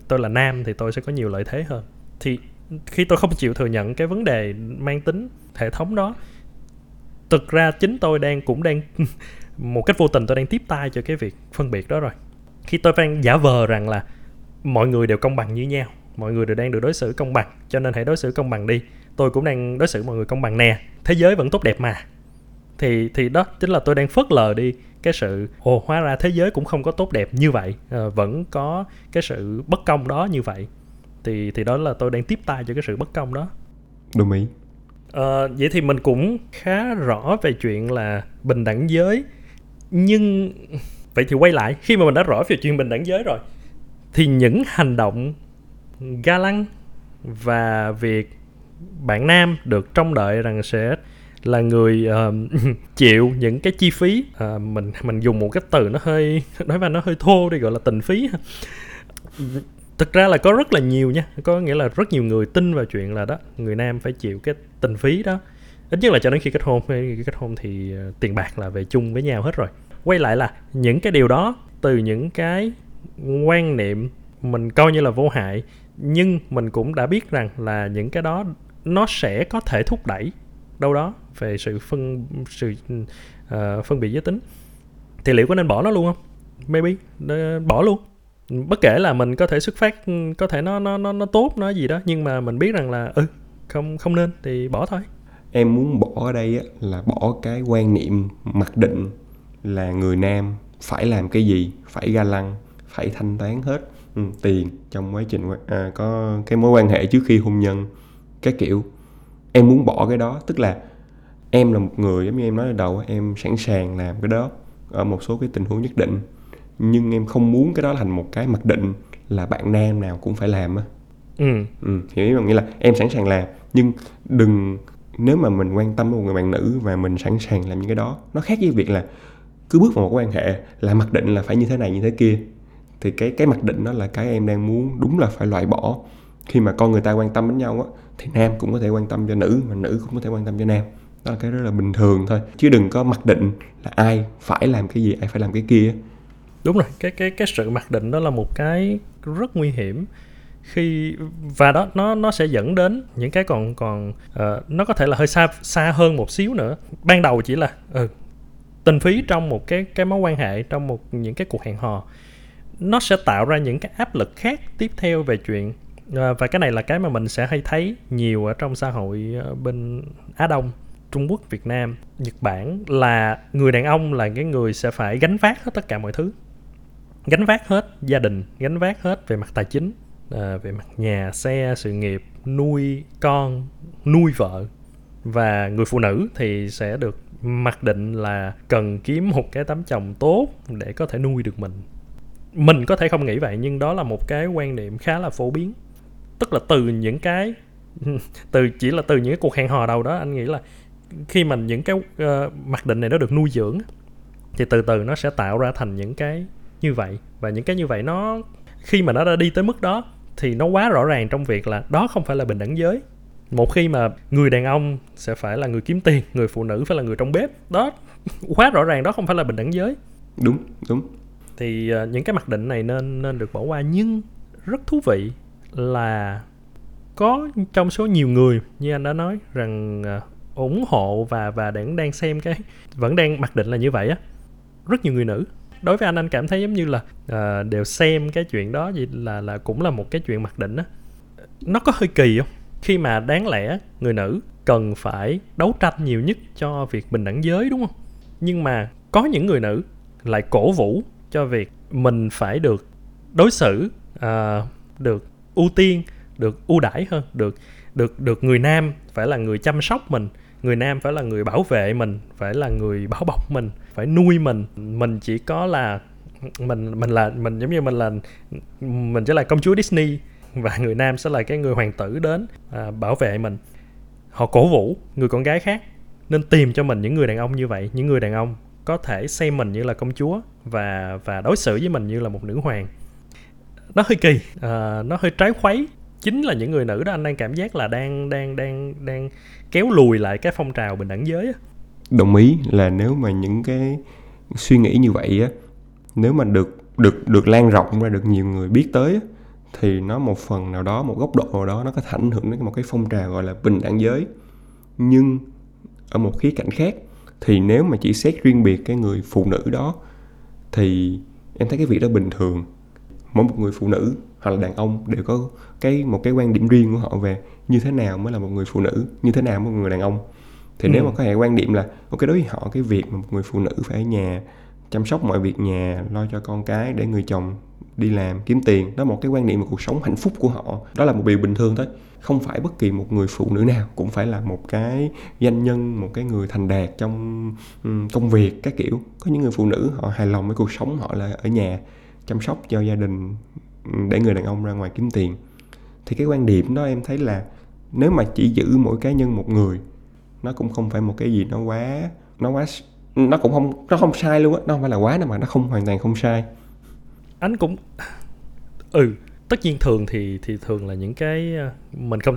tôi là nam thì tôi sẽ có nhiều lợi thế hơn. Thì khi tôi không chịu thừa nhận cái vấn đề mang tính hệ thống đó, thực ra chính tôi cũng đang một cách vô tình tôi đang tiếp tay cho cái việc phân biệt đó rồi. Khi tôi đang giả vờ rằng là mọi người đều công bằng như nhau, mọi người đều đang được đối xử công bằng, cho nên hãy đối xử công bằng đi, tôi cũng đang đối xử mọi người công bằng nè, thế giới vẫn tốt đẹp mà, thì đó chính là tôi đang phớt lờ đi cái sự hóa ra thế giới cũng không có tốt đẹp như vậy, vẫn có cái sự bất công đó như vậy, thì đó là tôi đang tiếp tay cho cái sự bất công đó. Đồng ý. Vậy thì mình cũng khá rõ về chuyện là bình đẳng giới, nhưng vậy thì quay lại, khi mà mình đã rõ về chuyện bình đẳng giới rồi thì những hành động ga lăng và việc bạn nam được trông đợi rằng sẽ là người chịu những cái chi phí, mình dùng một cái từ nó hơi thô đi, gọi là tình phí. Thực ra là có rất là nhiều nha, có nghĩa là rất nhiều người tin vào chuyện là đó, người nam phải chịu cái tình phí đó, ít nhất là cho đến khi kết hôn. Khi kết hôn thì tiền bạc là về chung với nhau hết rồi. Quay lại là những cái điều đó từ những cái quan niệm mình coi như là vô hại, nhưng mình cũng đã biết rằng là những cái đó nó sẽ có thể thúc đẩy đâu đó về sự phân biệt giới tính. Thì liệu có nên bỏ nó luôn không? Maybe bỏ luôn, bất kể là mình có thể xuất phát, có thể nó tốt, nó gì đó, nhưng mà mình biết rằng là không nên thì bỏ thôi. Em muốn bỏ ở đây là bỏ cái quan niệm mặc định là người nam phải làm cái gì, phải ga lăng, phải thanh toán hết tiền trong quá trình có cái mối quan hệ trước khi hôn nhân cái kiểu. Em muốn bỏ cái đó, tức là em là một người, giống như em nói ở đầu, em sẵn sàng làm cái đó ở một số cái tình huống nhất định, nhưng em không muốn cái đó thành một cái mặc định là bạn nam nào cũng phải làm á. Hiểu ý không? Nghĩa là em sẵn sàng làm, nhưng đừng, nếu mà mình quan tâm với một người bạn nữ và mình sẵn sàng làm những cái đó, nó khác với việc là cứ bước vào một quan hệ là mặc định là phải như thế này như thế kia. Thì cái mặc định đó là cái em đang muốn đúng là phải loại bỏ. Khi mà con người ta quan tâm đến nhau á, thì nam cũng có thể quan tâm cho nữ, mà nữ cũng có thể quan tâm cho nam. Đó là cái rất là bình thường thôi, chứ đừng có mặc định là ai phải làm cái gì, ai phải làm cái kia. Đúng rồi, cái sự mặc định đó là một cái rất nguy hiểm, khi và đó nó sẽ dẫn đến những cái còn nó có thể là hơi xa hơn một xíu nữa. Ban đầu chỉ là tình phí trong một cái mối quan hệ, trong những cái cuộc hẹn hò, nó sẽ tạo ra những cái áp lực khác tiếp theo về chuyện, và cái này là cái mà mình sẽ hay thấy nhiều ở trong xã hội bên Á Đông, Trung Quốc, Việt Nam, Nhật Bản, là người đàn ông là cái người sẽ phải gánh vác hết tất cả mọi thứ, gánh vác hết gia đình, gánh vác hết về mặt tài chính, về mặt nhà xe, sự nghiệp, nuôi con, nuôi vợ. Và người phụ nữ thì sẽ được mặc định là cần kiếm một cái tấm chồng tốt để có thể nuôi được mình. Mình có thể không nghĩ vậy, nhưng đó là một cái quan niệm khá là phổ biến. Tức là từ những cái cuộc hẹn hò đầu đó, anh nghĩ là khi mà những cái mặc định này nó được nuôi dưỡng thì từ từ nó sẽ tạo ra thành những cái như vậy. Và những cái như vậy nó khi mà nó đã đi tới mức đó thì nó quá rõ ràng trong việc là đó không phải là bình đẳng giới. Một khi mà người đàn ông sẽ phải là người kiếm tiền, người phụ nữ phải là người trong bếp, đó quá rõ ràng, đó không phải là bình đẳng giới. Đúng. Thì những cái mặc định này nên được bỏ qua. Nhưng rất thú vị là có trong số nhiều người như anh đã nói rằng ủng hộ và đang xem cái vẫn đang mặc định là như vậy á, rất nhiều người nữ. Đối với anh cảm thấy giống như là đều xem cái chuyện đó gì là cũng là một cái chuyện mặc định á. Nó có hơi kỳ không? Khi mà đáng lẽ người nữ cần phải đấu tranh nhiều nhất cho việc bình đẳng giới, đúng không? Nhưng mà có những người nữ lại cổ vũ cho việc mình phải được đối xử, được ưu tiên, được ưu đãi hơn, được người nam phải là người chăm sóc mình, người nam phải là người bảo vệ mình, phải là người bảo bọc mình, phải nuôi mình chỉ có là mình giống như mình chỉ là công chúa Disney và người nam sẽ là cái người hoàng tử đến bảo vệ mình. Họ cổ vũ người con gái khác nên tìm cho mình những người đàn ông như vậy, những người đàn ông có thể xem mình như là công chúa và đối xử với mình như là một nữ hoàng. Nó hơi kỳ, nó hơi trái khuấy. Chính là những người nữ đó anh đang cảm giác là đang kéo lùi lại cái phong trào bình đẳng giới á. Đồng ý là nếu mà những cái suy nghĩ như vậy á, nếu mà được lan rộng ra, được nhiều người biết tới á, thì nó một phần nào đó, một góc độ nào đó nó có thể ảnh hưởng đến một cái phong trào gọi là bình đẳng giới. Nhưng ở một khía cạnh khác thì nếu mà chỉ xét riêng biệt cái người phụ nữ đó thì em thấy cái việc đó bình thường. Mỗi một người phụ nữ hoặc là đàn ông đều có một cái quan điểm riêng của họ về như thế nào mới là một người phụ nữ, như thế nào mới là một người đàn ông. Thì nếu mà có hệ quan điểm là ok, đối với họ cái việc mà một người phụ nữ phải ở nhà chăm sóc mọi việc nhà, lo cho con cái để người chồng đi làm kiếm tiền, đó là một cái quan điểm về cuộc sống hạnh phúc của họ, đó là một điều bình thường thôi. Không phải bất kỳ một người phụ nữ nào cũng phải là một cái doanh nhân, một cái người thành đạt trong công việc các kiểu. Có những người phụ nữ họ hài lòng với cuộc sống họ là ở nhà chăm sóc cho gia đình, để người đàn ông ra ngoài kiếm tiền. Thì cái quan điểm đó em thấy là nếu mà chỉ giữ mỗi cá nhân một người, nó cũng không phải một cái gì nó quá nó cũng không, nó không sai luôn á. Nó không phải là quá đâu mà nó không, hoàn toàn không sai. Anh cũng tất nhiên thường thì thường là những cái mình không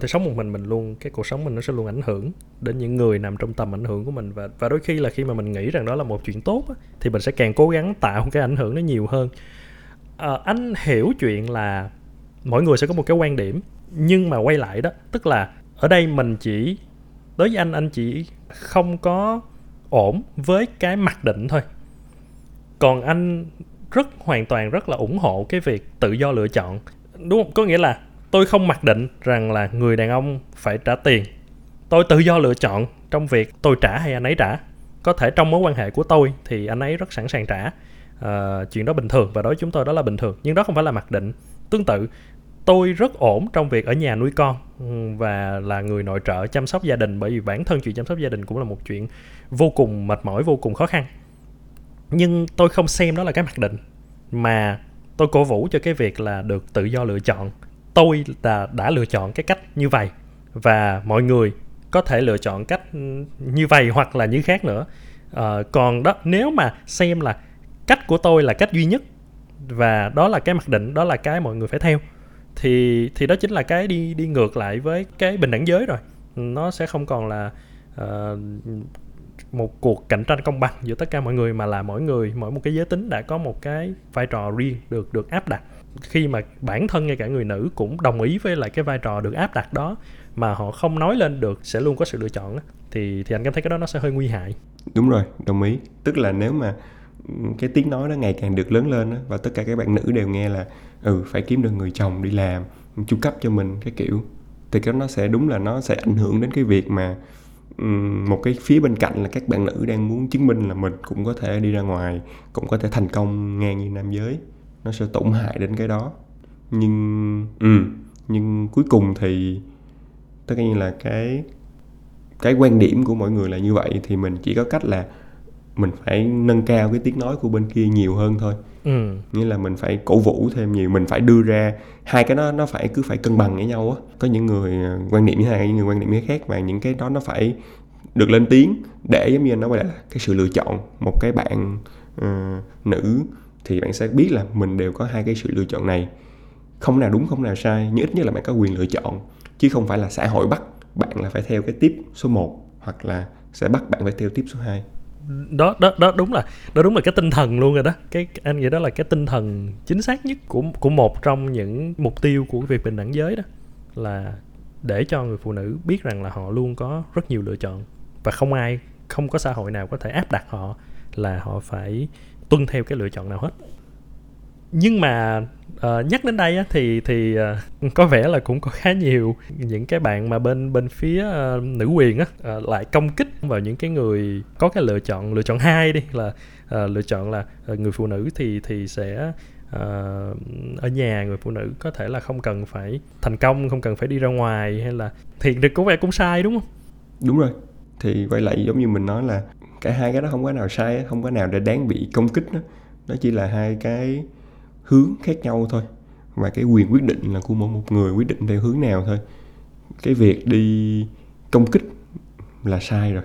thể sống một mình luôn, cái cuộc sống mình nó sẽ luôn ảnh hưởng đến những người nằm trong tầm ảnh hưởng của mình, và đôi khi là khi mà mình nghĩ rằng đó là một chuyện tốt á, thì mình sẽ càng cố gắng tạo cái ảnh hưởng nó nhiều hơn. Anh hiểu chuyện là mỗi người sẽ có một cái quan điểm, nhưng mà quay lại đó, tức là ở đây mình chỉ, đối với anh chỉ không có ổn với cái mặc định thôi. Còn anh hoàn toàn rất là ủng hộ cái việc tự do lựa chọn, đúng không? Có nghĩa là tôi không mặc định rằng là người đàn ông phải trả tiền, tôi tự do lựa chọn trong việc tôi trả hay anh ấy trả. Có thể trong mối quan hệ của tôi thì anh ấy rất sẵn sàng trả, chuyện đó bình thường và đối với chúng tôi đó là bình thường, nhưng đó không phải là mặc định. Tương tự, tôi rất ổn trong việc ở nhà nuôi con và là người nội trợ chăm sóc gia đình, bởi vì bản thân chuyện chăm sóc gia đình cũng là một chuyện vô cùng mệt mỏi, vô cùng khó khăn. Nhưng tôi không xem đó là cái mặc định, mà tôi cổ vũ cho cái việc là được tự do lựa chọn. Tôi đã lựa chọn cái cách như vậy, và mọi người có thể lựa chọn cách như vậy hoặc là như khác nữa. Còn đó, nếu mà xem là cách của tôi là cách duy nhất và đó là cái mặc định, đó là cái mọi người phải theo, thì đó chính là cái đi ngược lại với cái bình đẳng giới rồi. Nó sẽ không còn là một cuộc cạnh tranh công bằng giữa tất cả mọi người, mà là mỗi một cái giới tính đã có một cái vai trò riêng được áp đặt. Khi mà bản thân ngay cả người nữ cũng đồng ý với lại cái vai trò được áp đặt đó mà họ không nói lên được, sẽ luôn có sự lựa chọn đó, thì anh cảm thấy cái đó nó sẽ hơi nguy hại. Đúng rồi, đồng ý. Tức là nếu mà cái tiếng nói đó ngày càng được lớn lên đó, và tất cả các bạn nữ đều nghe là phải kiếm được người chồng đi làm chu cấp cho mình cái kiểu, thì cái nó sẽ đúng là nó sẽ ảnh hưởng đến cái việc mà một cái phía bên cạnh là các bạn nữ đang muốn chứng minh là mình cũng có thể đi ra ngoài, cũng có thể thành công ngang như nam giới. Nó sẽ tổn hại đến cái đó. Nhưng cuối cùng thì tất nhiên là cái quan điểm của mọi người là như vậy, thì mình chỉ có cách là mình phải nâng cao cái tiếng nói của bên kia nhiều hơn thôi. Nghĩa là mình phải cổ vũ thêm nhiều, mình phải đưa ra hai cái đó, nó phải cứ phải cân bằng với nhau á. Có những người quan điểm như này, những người quan điểm như khác, và những cái đó nó phải được lên tiếng để giống như nó quay lại là cái sự lựa chọn. Một cái bạn nữ, thì bạn sẽ biết là mình đều có hai cái sự lựa chọn này, không nào đúng không nào sai, nhưng ít nhất là bạn có quyền lựa chọn, chứ không phải là xã hội bắt bạn là phải theo cái tiếp số 1 hoặc là sẽ bắt bạn phải theo tiếp số 2. Đó đúng là cái tinh thần luôn rồi đó. Cái anh nghĩ đó là cái tinh thần chính xác nhất của một trong những mục tiêu của việc bình đẳng giới, đó là để cho người phụ nữ biết rằng là họ luôn có rất nhiều lựa chọn và không có xã hội nào có thể áp đặt họ là họ phải tuân theo cái lựa chọn nào hết. Nhưng mà nhắc đến đây á, thì có vẻ là cũng có khá nhiều những cái bạn mà bên phía nữ quyền á, lại công kích vào những cái người có cái lựa chọn hai đi, là lựa chọn là người phụ nữ thì sẽ ở nhà, người phụ nữ có thể là không cần phải thành công, không cần phải đi ra ngoài, hay là thì có vẻ cũng sai đúng không? Đúng rồi, thì quay lại giống như mình nói là cả hai cái đó không có nào sai, không có nào để đáng bị công kích đó. Đó chỉ là hai cái hướng khác nhau thôi, và cái quyền quyết định là của mỗi một người, quyết định theo hướng nào thôi. Cái việc đi công kích là sai rồi.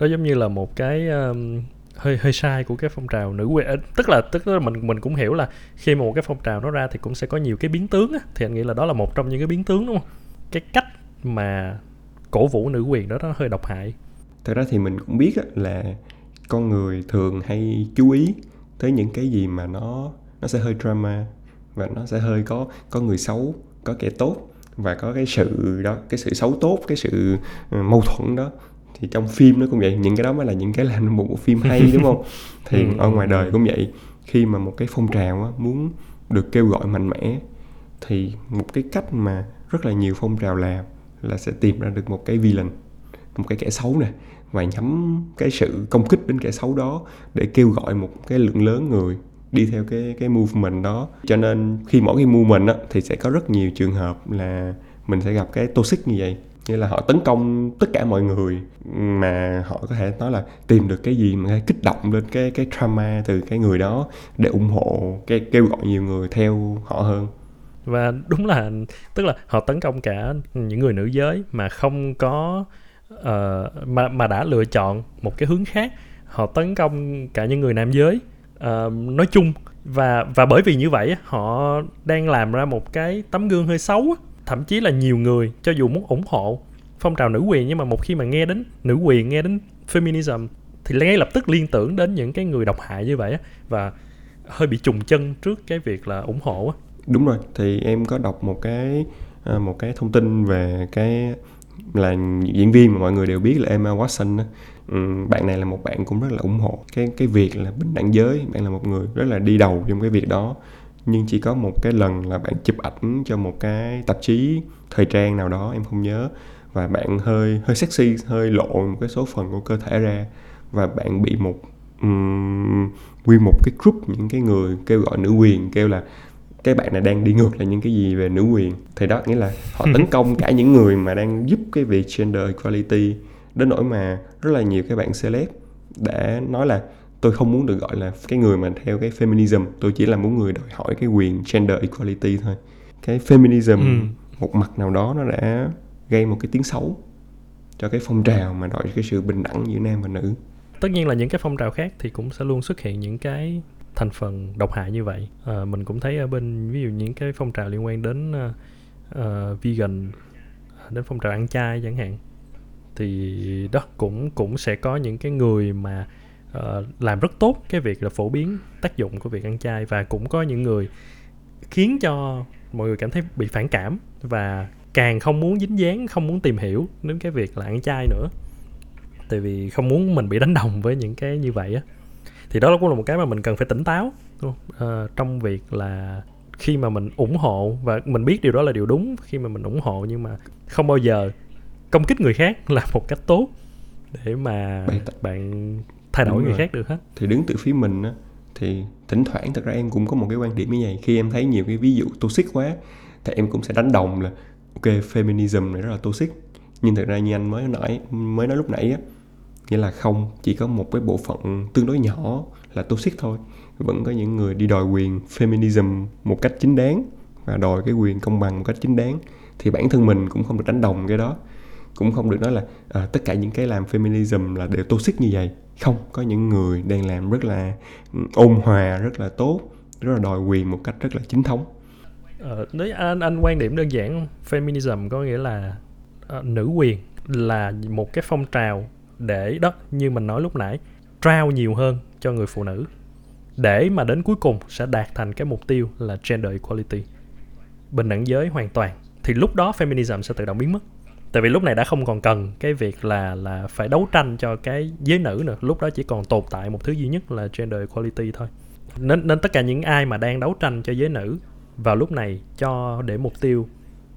Đó giống như là một cái hơi sai của cái phong trào nữ quyền, tức là mình cũng hiểu là khi mà một cái phong trào nó ra thì cũng sẽ có nhiều cái biến tướng á, thì anh nghĩ là đó là một trong những cái biến tướng đúng không? Cái cách mà cổ vũ nữ quyền đó nó hơi độc hại. Thật ra thì mình cũng biết là con người thường hay chú ý tới những cái gì mà nó sẽ hơi drama, và nó sẽ hơi có người xấu, có kẻ tốt, và có cái sự đó, cái sự xấu tốt, cái sự mâu thuẫn đó. Thì trong phim nó cũng vậy, những cái đó mới là những cái làm một bộ phim hay đúng không? Thì ở ngoài đời cũng vậy, khi mà một cái phong trào á, muốn được kêu gọi mạnh mẽ, thì một cái cách mà rất là nhiều phong trào làm là sẽ tìm ra được một cái villain, một cái kẻ xấu nè, và nhắm cái sự công kích đến kẻ xấu đó để kêu gọi một cái lượng lớn người đi theo cái movement đó. Cho nên khi mỗi cái movement á, thì sẽ có rất nhiều trường hợp là mình sẽ gặp cái toxic như vậy, như là họ tấn công tất cả mọi người, mà họ có thể nói là tìm được cái gì mà kích động lên cái drama từ cái người đó để ủng hộ, cái kêu gọi nhiều người theo họ hơn. Và đúng là tức là họ tấn công cả những người nữ giới mà không có mà đã lựa chọn một cái hướng khác, họ tấn công cả những người nam giới nói chung, và bởi vì như vậy họ đang làm ra một cái tấm gương hơi xấu. Thậm chí là nhiều người cho dù muốn ủng hộ phong trào nữ quyền, nhưng mà một khi mà nghe đến nữ quyền, nghe đến feminism thì ngay lập tức liên tưởng đến những cái người độc hại như vậy, và hơi bị trùng chân trước cái việc là ủng hộ. Đúng rồi, thì em có đọc một cái thông tin về cái là diễn viên mà mọi người đều biết là Emma Watson. Bạn này là một bạn cũng rất là ủng hộ cái việc là bình đẳng giới, bạn là một người rất là đi đầu trong cái việc đó. Nhưng chỉ có một cái lần là bạn chụp ảnh cho một cái tạp chí thời trang nào đó, em không nhớ, và bạn hơi sexy, hơi lộ một cái số phần của cơ thể ra, và bạn bị một nguyên một cái group những cái người kêu gọi nữ quyền kêu là cái bạn này đang đi ngược lại những cái gì về nữ quyền. Thì đó nghĩa là họ tấn công cả những người mà đang giúp cái việc gender equality, đến nỗi mà rất là nhiều các bạn celeb đã nói là tôi không muốn được gọi là cái người mà theo cái feminism, tôi chỉ là muốn người đòi hỏi cái quyền gender equality thôi. Cái feminism một mặt nào đó nó đã gây một cái tiếng xấu cho cái phong trào mà đòi cái sự bình đẳng giữa nam và nữ. Tất nhiên là những cái phong trào khác thì cũng sẽ luôn xuất hiện những cái thành phần độc hại như vậy. Mình cũng thấy ở bên ví dụ những cái phong trào liên quan đến vegan, đến phong trào ăn chay chẳng hạn, thì đó cũng sẽ có những cái người mà làm rất tốt cái việc là phổ biến tác dụng của việc ăn chay, và cũng có những người khiến cho mọi người cảm thấy bị phản cảm và càng không muốn dính dáng, không muốn tìm hiểu đến cái việc là ăn chay nữa, tại vì không muốn mình bị đánh đồng với những cái như vậy á. Thì đó cũng là một cái mà mình cần phải tỉnh táo trong việc là khi mà mình ủng hộ, và mình biết điều đó là điều đúng khi mà mình ủng hộ, nhưng mà không bao giờ công kích người khác là một cách tốt để mà bạn thay đổi người khác được hết. Thì đứng từ phía mình á, thì thỉnh thoảng thật ra em cũng có một cái quan điểm như vậy. Khi em thấy nhiều cái ví dụ toxic quá thì em cũng sẽ đánh đồng là ok, feminism này rất là toxic. Nhưng thật ra như anh mới nói lúc nãy á, nghĩa là không, chỉ có một cái bộ phận tương đối nhỏ là toxic thôi. Vẫn có những người đi đòi quyền feminism một cách chính đáng và đòi cái quyền công bằng một cách chính đáng, thì bản thân mình cũng không được đánh đồng cái đó. cũng không được nói là tất cả những cái làm feminism là đều toxic như vậy. Không, có những người đang làm rất là ôn hòa, rất là tốt, rất là đòi quyền một cách rất là chính thống. Anh quan điểm đơn giản feminism có nghĩa là nữ quyền là một cái phong trào để đó, như mình nói lúc nãy, trao nhiều hơn cho người phụ nữ để mà đến cuối cùng sẽ đạt thành cái mục tiêu là gender equality, bình đẳng giới hoàn toàn, thì lúc đó feminism sẽ tự động biến mất. Tại vì lúc này đã không còn cần cái việc là phải đấu tranh cho cái giới nữ nữa, lúc đó chỉ còn tồn tại một thứ duy nhất là gender equality thôi. Nên tất cả những ai mà đang đấu tranh cho giới nữ vào lúc này cho để mục tiêu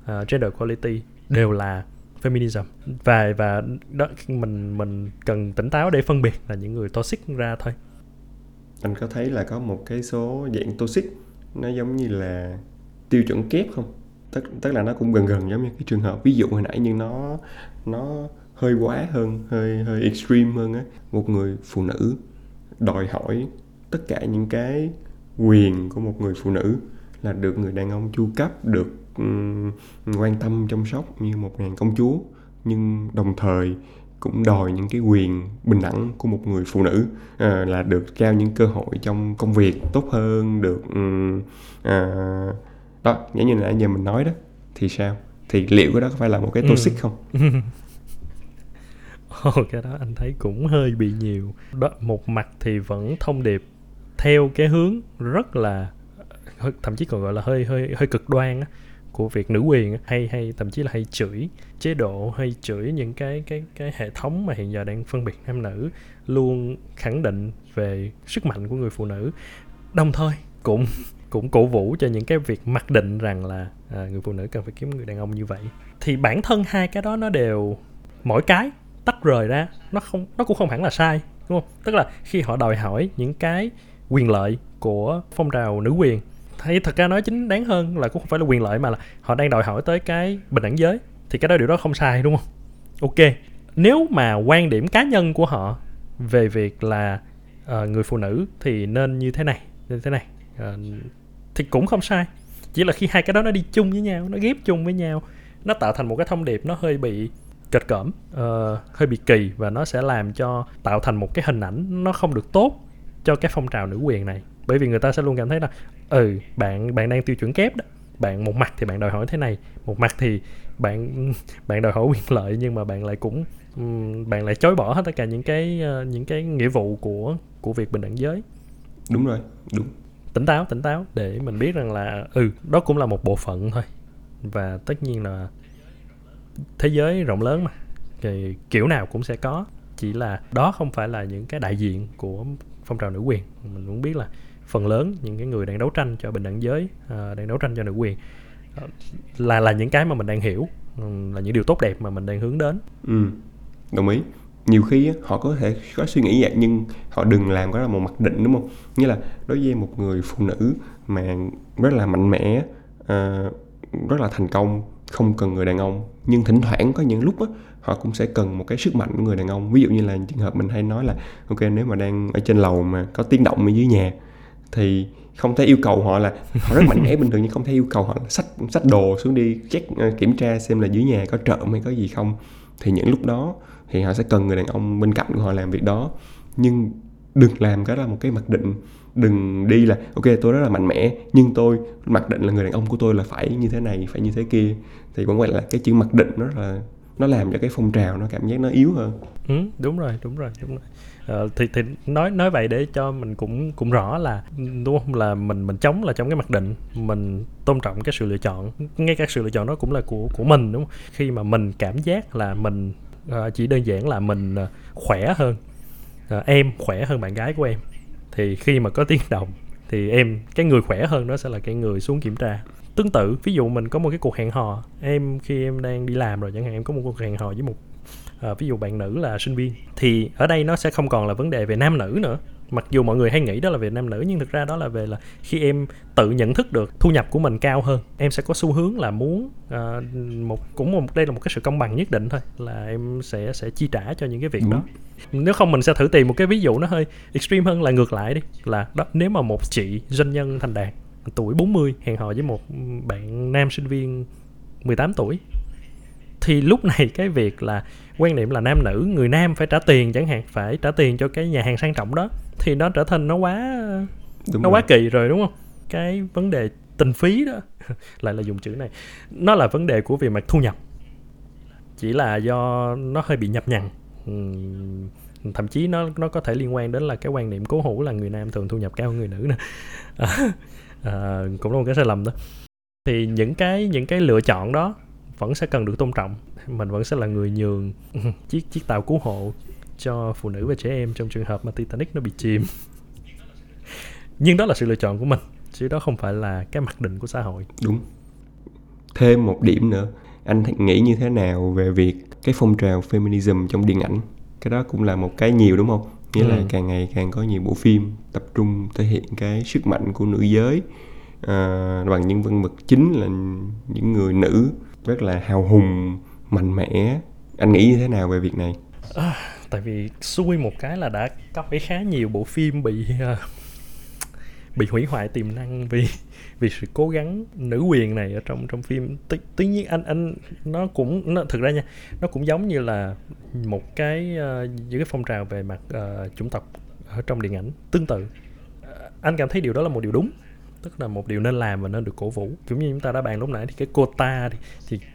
gender equality đều là feminism. Và đó, mình cần tỉnh táo để phân biệt là những người toxic ra thôi. Anh có thấy là có một cái số dạng toxic nó giống như là tiêu chuẩn kép không? Tức là nó cũng gần giống như cái trường hợp ví dụ hồi nãy, nhưng nó hơi quá hơn, hơi extreme hơn á. Một người phụ nữ đòi hỏi tất cả những cái quyền của một người phụ nữ là được người đàn ông chu cấp, được quan tâm chăm sóc như một nàng công chúa, nhưng đồng thời cũng đòi những cái quyền bình đẳng của một người phụ nữ, là được trao những cơ hội trong công việc tốt hơn, được đó, nghĩa như là anh giờ mình nói đó, thì sao? Thì liệu cái đó có phải là một cái toxic không? Cái đó anh thấy cũng hơi bị nhiều đó. Một mặt thì vẫn thông điệp theo cái hướng rất là, thậm chí còn gọi là hơi cực đoan á, của việc nữ quyền á, hay thậm chí là hay chửi chế độ, hay chửi những cái hệ thống mà hiện giờ đang phân biệt nam nữ, luôn khẳng định về sức mạnh của người phụ nữ, đồng thời cũng cổ vũ cho những cái việc mặc định rằng là người phụ nữ cần phải kiếm người đàn ông như vậy. Thì bản thân hai cái đó nó đều, mỗi cái tách rời ra nó cũng không hẳn là sai, đúng không? Tức là khi họ đòi hỏi những cái quyền lợi của phong trào nữ quyền, thì thật ra nói chính đáng hơn là cũng không phải là quyền lợi mà là họ đang đòi hỏi tới cái bình đẳng giới, thì cái đó điều đó không sai, đúng không? Ok, nếu mà quan điểm cá nhân của họ về việc là người phụ nữ thì nên như thế này thì cũng không sai. Chỉ là khi hai cái đó nó đi chung với nhau, nó ghép chung với nhau, nó tạo thành một cái thông điệp nó hơi bị kịch cỡm, hơi bị kỳ, và nó sẽ làm cho tạo thành một cái hình ảnh nó không được tốt cho cái phong trào nữ quyền này. Bởi vì người ta sẽ luôn cảm thấy là bạn đang tiêu chuẩn kép đó. Bạn một mặt thì bạn đòi hỏi thế này, một mặt thì bạn đòi hỏi quyền lợi, nhưng mà bạn lại cũng bạn lại chối bỏ hết tất cả những cái nghĩa vụ của việc bình đẳng giới. Đúng rồi, đúng. Tỉnh táo để mình biết rằng là đó cũng là một bộ phận thôi. Và tất nhiên là thế giới rộng lớn mà, thì kiểu nào cũng sẽ có, chỉ là đó không phải là những cái đại diện của phong trào nữ quyền. Mình cũng biết là phần lớn những cái người đang đấu tranh cho bình đẳng giới, đang đấu tranh cho nữ quyền là những cái mà mình đang hiểu, là những điều tốt đẹp mà mình đang hướng đến. Đồng ý. Nhiều khi họ có thể có suy nghĩ vậy, nhưng họ đừng làm cái là một mặc định, đúng không? Nghĩa là đối với một người phụ nữ mà rất là mạnh mẽ, rất là thành công, không cần người đàn ông, nhưng thỉnh thoảng có những lúc đó, họ cũng sẽ cần một cái sức mạnh của người đàn ông. Ví dụ như là trường hợp mình hay nói là ok, nếu mà đang ở trên lầu mà có tiếng động ở dưới nhà thì không thể yêu cầu họ là họ rất mạnh mẽ bình thường, nhưng không thể yêu cầu họ xách đồ xuống đi check, kiểm tra xem là dưới nhà có trộm hay có gì không. Thì những lúc đó thì họ sẽ cần người đàn ông bên cạnh của họ làm việc đó. Nhưng đừng làm cái là một cái mặc định. Đừng đi là ok, tôi rất là mạnh mẽ, nhưng tôi mặc định là người đàn ông của tôi là phải như thế này, phải như thế kia. Thì cũng gọi là cái chữ mặc định nó làm cho cái phong trào nó cảm giác nó yếu hơn. Đúng rồi. Thì nói vậy để cho mình cũng rõ là, đúng không, là mình chống là chống cái mặc định, mình tôn trọng cái sự lựa chọn, ngay cả sự lựa chọn đó cũng là của mình, đúng không? Khi mà mình cảm giác là mình chỉ đơn giản là mình khỏe hơn, em khỏe hơn bạn gái của em, thì khi mà có tiếng động thì cái người khỏe hơn đó sẽ là cái người xuống kiểm tra. Tương tự, ví dụ mình có một cái cuộc hẹn hò, khi em đang đi làm rồi chẳng hạn, em có một cuộc hẹn hò với một ví dụ bạn nữ là sinh viên, thì ở đây nó sẽ không còn là vấn đề về nam nữ nữa. Mặc dù mọi người hay nghĩ đó là về nam nữ, nhưng thực ra đó là về là khi em tự nhận thức được thu nhập của mình cao hơn, em sẽ có xu hướng là muốn đây là một cái sự công bằng nhất định thôi, là em sẽ chi trả cho những cái việc đó. Nếu không mình sẽ thử tìm một cái ví dụ nó hơi extreme hơn, là ngược lại đi, là đó, nếu mà một chị doanh nhân thành đạt tuổi 40 hẹn hò với một bạn nam sinh viên 18 tuổi khi lúc này cái việc là quan niệm là nam nữ, người nam phải trả tiền chẳng hạn, phải trả tiền cho cái nhà hàng sang trọng đó, thì nó trở thành nó quá đúng nó rồi. Quá kỳ rồi đúng không? Cái vấn đề tình phí đó lại là dùng chữ này, nó là vấn đề của về mặt thu nhập, chỉ là do nó hơi bị nhập nhằng. Thậm chí nó có thể liên quan đến là cái quan niệm cố hữu là người nam thường thu nhập cao hơn người nữ nữa. Cũng là một cái sai lầm đó. Thì những cái lựa chọn đó vẫn sẽ cần được tôn trọng, mình vẫn sẽ là người nhường chiếc tàu cứu hộ cho phụ nữ và trẻ em trong trường hợp mà Titanic nó bị chìm. Nhưng đó là sự lựa chọn của mình, chứ đó không phải là cái mặc định của xã hội. Đúng. Thêm một điểm nữa, anh nghĩ như thế nào về việc cái phong trào feminism trong điện ảnh? Cái đó cũng là một cái nhiều đúng không? Nghĩa là càng ngày càng có nhiều bộ phim tập trung thể hiện cái sức mạnh của nữ giới bằng những nhân vật chính là những người nữ rất là hào hùng, mạnh mẽ. Anh nghĩ như thế nào về việc này? Tại vì xui một cái là đã có khá nhiều bộ phim bị hủy hoại tiềm năng vì sự cố gắng nữ quyền này ở trong phim. Tuy nhiên anh nó cũng thực ra nha, nó cũng giống như là một cái những cái phong trào về mặt chủng tộc ở trong điện ảnh tương tự. Anh cảm thấy điều đó là một điều đúng, tức là một điều nên làm và nên được cổ vũ. Giống như chúng ta đã bàn lúc nãy thì cái quota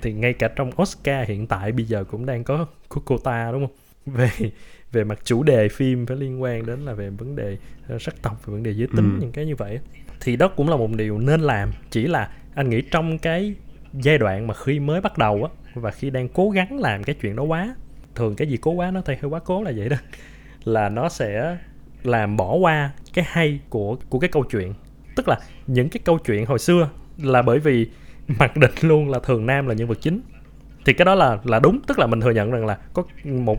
thì ngay cả trong Oscar hiện tại bây giờ cũng đang có quota đúng không? Về mặt chủ đề phim phải liên quan đến là về vấn đề sắc tộc, về vấn đề giới tính, những cái như vậy. Thì đó cũng là một điều nên làm. Chỉ là anh nghĩ trong cái giai đoạn mà khi mới bắt đầu á, và khi đang cố gắng làm cái chuyện đó quá, thường cái gì cố quá nó thay hơi quá cố là vậy đó, là nó sẽ làm bỏ qua cái hay của cái câu chuyện. Tức là những cái câu chuyện hồi xưa là bởi vì mặc định luôn là thường nam là nhân vật chính, thì cái đó là đúng, tức là mình thừa nhận rằng là có một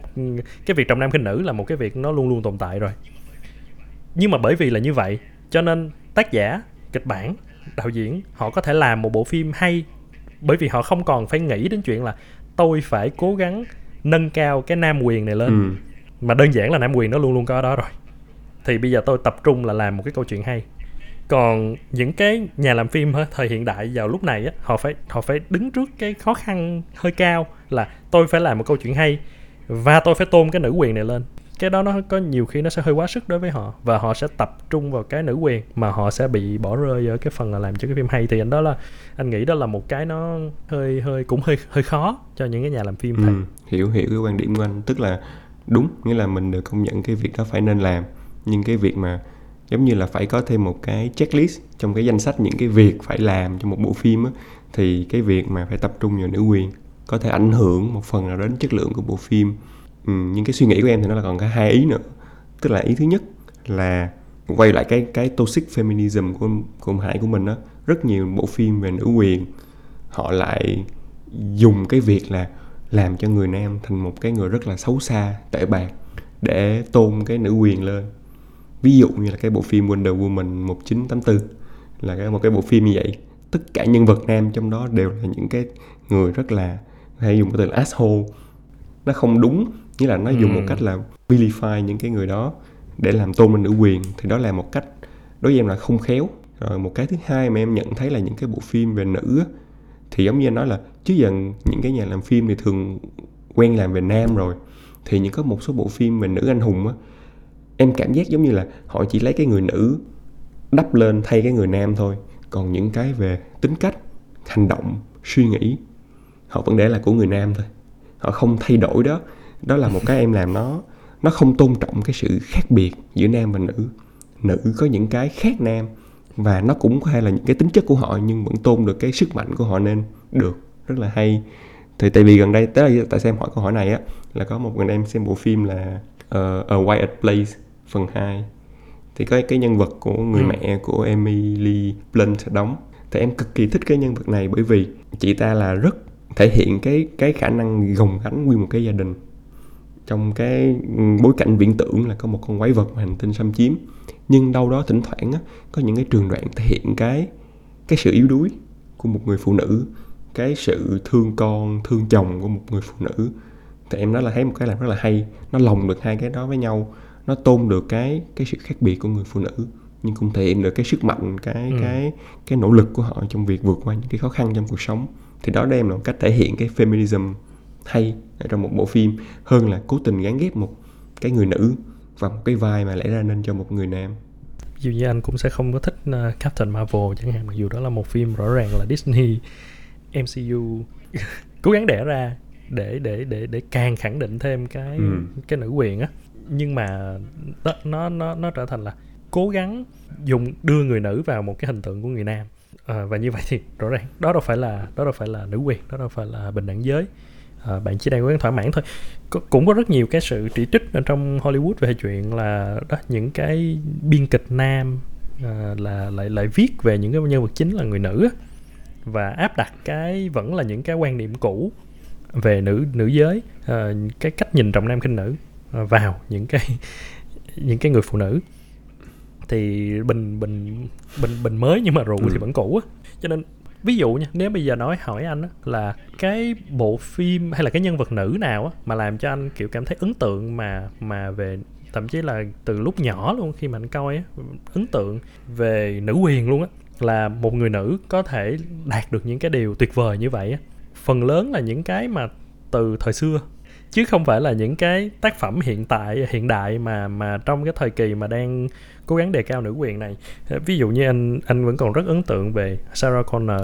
cái việc trọng nam khinh nữ là một cái việc nó luôn luôn tồn tại rồi. Nhưng mà bởi vì là như vậy cho nên tác giả, kịch bản, đạo diễn họ có thể làm một bộ phim hay, bởi vì họ không còn phải nghĩ đến chuyện là tôi phải cố gắng nâng cao cái nam quyền này lên, mà đơn giản là nam quyền nó luôn luôn có ở đó rồi. Thì bây giờ tôi tập trung là làm một cái câu chuyện hay. Còn những cái nhà làm phim thời hiện đại vào lúc này á, họ phải đứng trước cái khó khăn hơi cao là tôi phải làm một câu chuyện hay và tôi phải tôn cái nữ quyền này lên. Cái đó nó có nhiều khi nó sẽ hơi quá sức đối với họ, và họ sẽ tập trung vào cái nữ quyền mà họ sẽ bị bỏ rơi ở cái phần là làm cho cái phim hay. Thì anh nghĩ đó là một cái nó hơi khó cho những cái nhà làm phim này. Hiểu cái quan điểm của anh, tức là đúng, nghĩa là mình được công nhận cái việc đó phải nên làm, nhưng cái việc mà giống như là phải có thêm một cái checklist trong cái danh sách những cái việc phải làm trong một bộ phim á, thì cái việc mà phải tập trung vào nữ quyền có thể ảnh hưởng một phần nào đến chất lượng của bộ phim. Nhưng cái suy nghĩ của em thì nó là còn cả hai ý nữa, tức là ý thứ nhất là quay lại cái toxic feminism của ông Hải của mình á, rất nhiều bộ phim về nữ quyền họ lại dùng cái việc là làm cho người nam thành một cái người rất là xấu xa, tệ bạc để tôn cái nữ quyền lên. Ví dụ như là cái bộ phim Wonder Woman 1984 là một cái bộ phim như vậy. Tất cả nhân vật nam trong đó đều là những cái người rất là, hay dùng cái từ là asshole. Nó không đúng, nghĩa là nó dùng một cách là vilify những cái người đó để làm tôn lên nữ quyền. Thì đó là một cách đối với em là không khéo. Rồi một cái thứ hai mà em nhận thấy là những cái bộ phim về nữ thì giống như anh nói là chứ giờ những cái nhà làm phim thì thường quen làm về nam rồi, thì những có một số bộ phim về nữ anh hùng á, em cảm giác giống như là họ chỉ lấy cái người nữ đắp lên thay cái người nam thôi. Còn những cái về tính cách, hành động, suy nghĩ họ vẫn để là của người nam thôi, họ không thay đổi đó. Đó là một cái em làm nó không tôn trọng cái sự khác biệt giữa nam và nữ. Nữ có những cái khác nam, và nó cũng có thể là những cái tính chất của họ, nhưng vẫn tôn được cái sức mạnh của họ nên được. Rất là hay. Thì tại vì gần đây, tại sao em hỏi câu hỏi này á, là có một gần đây em xem bộ phim là A Quiet Place phần 2, thì có cái nhân vật của người mẹ của Emily Blunt đóng. Thì em cực kỳ thích cái nhân vật này, bởi vì chị ta là rất thể hiện cái khả năng gồng gánh nguyên một cái gia đình trong cái bối cảnh viễn tưởng là có một con quái vật mà hành tinh xâm chiếm. Nhưng đâu đó thỉnh thoảng á, có những cái trường đoạn thể hiện cái sự yếu đuối của một người phụ nữ, cái sự thương con, thương chồng của một người phụ nữ. Thì em nói là thấy một cái làm rất là hay, nó lồng được hai cái đó với nhau, nó tôn được cái sự khác biệt của người phụ nữ, nhưng cũng thể hiện được cái sức mạnh, cái nỗ lực của họ trong việc vượt qua những cái khó khăn trong cuộc sống. Thì đó đem là một cách thể hiện cái feminism hay ở trong một bộ phim hơn là cố tình gán ghép một cái người nữ và một cái vai mà lẽ ra nên cho một người nam. Ví dụ như anh cũng sẽ không có thích Captain Marvel chẳng hạn, mặc dù đó là một phim rõ ràng là Disney MCU cố gắng đẻ ra để càng khẳng định thêm cái nữ quyền á, nhưng mà nó trở thành là cố gắng đưa người nữ vào một cái hình tượng của người nam. Và như vậy thì rõ ràng đó đâu phải là nữ quyền, đó đâu phải là bình đẳng giới. Bạn chỉ đang cố gắng thỏa mãn thôi. Cũng có rất nhiều cái sự chỉ trích ở trong Hollywood về chuyện là đó, những cái biên kịch nam là lại viết về những cái nhân vật chính là người nữ và áp đặt cái vẫn là những cái quan niệm cũ về nữ giới, cái cách nhìn trọng nam khinh nữ vào những cái người phụ nữ. Thì bình mới nhưng mà rượu thì vẫn cũ á. Cho nên ví dụ nha, nếu bây giờ hỏi anh á, là cái bộ phim hay là cái nhân vật nữ nào á mà làm cho anh kiểu cảm thấy ấn tượng mà về thậm chí là từ lúc nhỏ luôn khi mà anh coi á, ấn tượng về nữ quyền luôn á, là một người nữ có thể đạt được những cái điều tuyệt vời như vậy á, phần lớn là những cái mà từ thời xưa chứ không phải là những cái tác phẩm hiện đại mà trong cái thời kỳ mà đang cố gắng đề cao nữ quyền này. Ví dụ như anh vẫn còn rất ấn tượng về Sarah Connor,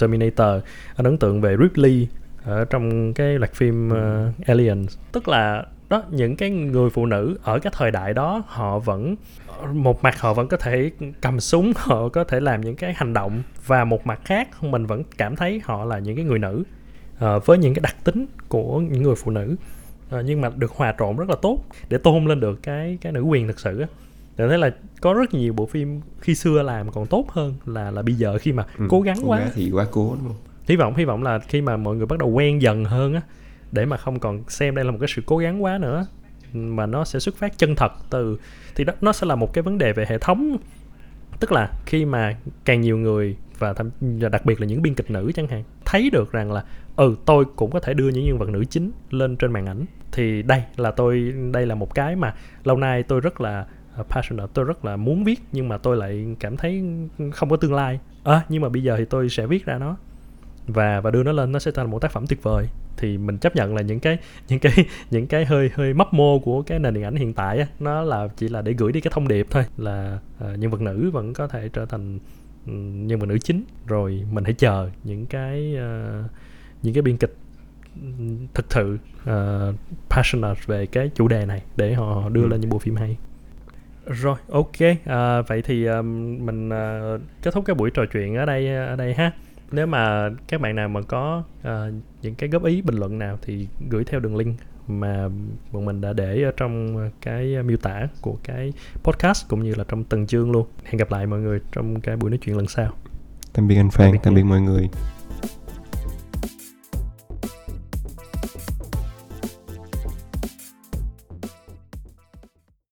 Terminator. Anh ấn tượng về Ripley ở trong cái loạt phim Alien. Tức là đó, những cái người phụ nữ ở cái thời đại đó, họ vẫn một mặt họ vẫn có thể cầm súng, họ có thể làm những cái hành động, và một mặt khác mình vẫn cảm thấy họ là những cái người nữ với những cái đặc tính của những người phụ nữ, nhưng mà được hòa trộn rất là tốt để tôn lên được cái nữ quyền thực sự á. Để thấy là có rất nhiều bộ phim khi xưa làm còn tốt hơn là bây giờ khi mà cố gắng quá thì quá cố, đúng không? Hy vọng là khi mà mọi người bắt đầu quen dần hơn á, để mà không còn xem đây là một cái sự cố gắng quá nữa, mà nó sẽ xuất phát chân thật từ, thì đó, nó sẽ là một cái vấn đề về hệ thống. Tức là khi mà càng nhiều người và đặc biệt là những biên kịch nữ chẳng hạn thấy được rằng là tôi cũng có thể đưa những nhân vật nữ chính lên trên màn ảnh, thì đây là một cái mà lâu nay tôi rất là passionate, tôi rất là muốn viết, nhưng mà tôi lại cảm thấy không có tương lai. Nhưng mà bây giờ thì tôi sẽ viết ra nó và đưa nó lên, nó sẽ thành một tác phẩm tuyệt vời. Thì mình chấp nhận là những cái hơi mấp mô của cái nền điện ảnh hiện tại á, nó là chỉ là để gửi đi cái thông điệp thôi, là nhân vật nữ vẫn có thể trở thành nhân vật nữ chính, rồi mình hãy chờ những cái biên kịch thực sự passionate về cái chủ đề này để họ đưa lên những bộ phim hay. Rồi, ok, vậy thì mình kết thúc cái buổi trò chuyện ở đây ha. Nếu mà các bạn nào mà có những cái góp ý, bình luận nào thì gửi theo đường link mà bọn mình đã để ở trong cái miêu tả của cái podcast cũng như là trong từng chương luôn. Hẹn gặp lại mọi người trong cái buổi nói chuyện lần sau. Tạm biệt anh Phan, tạm biệt mọi người.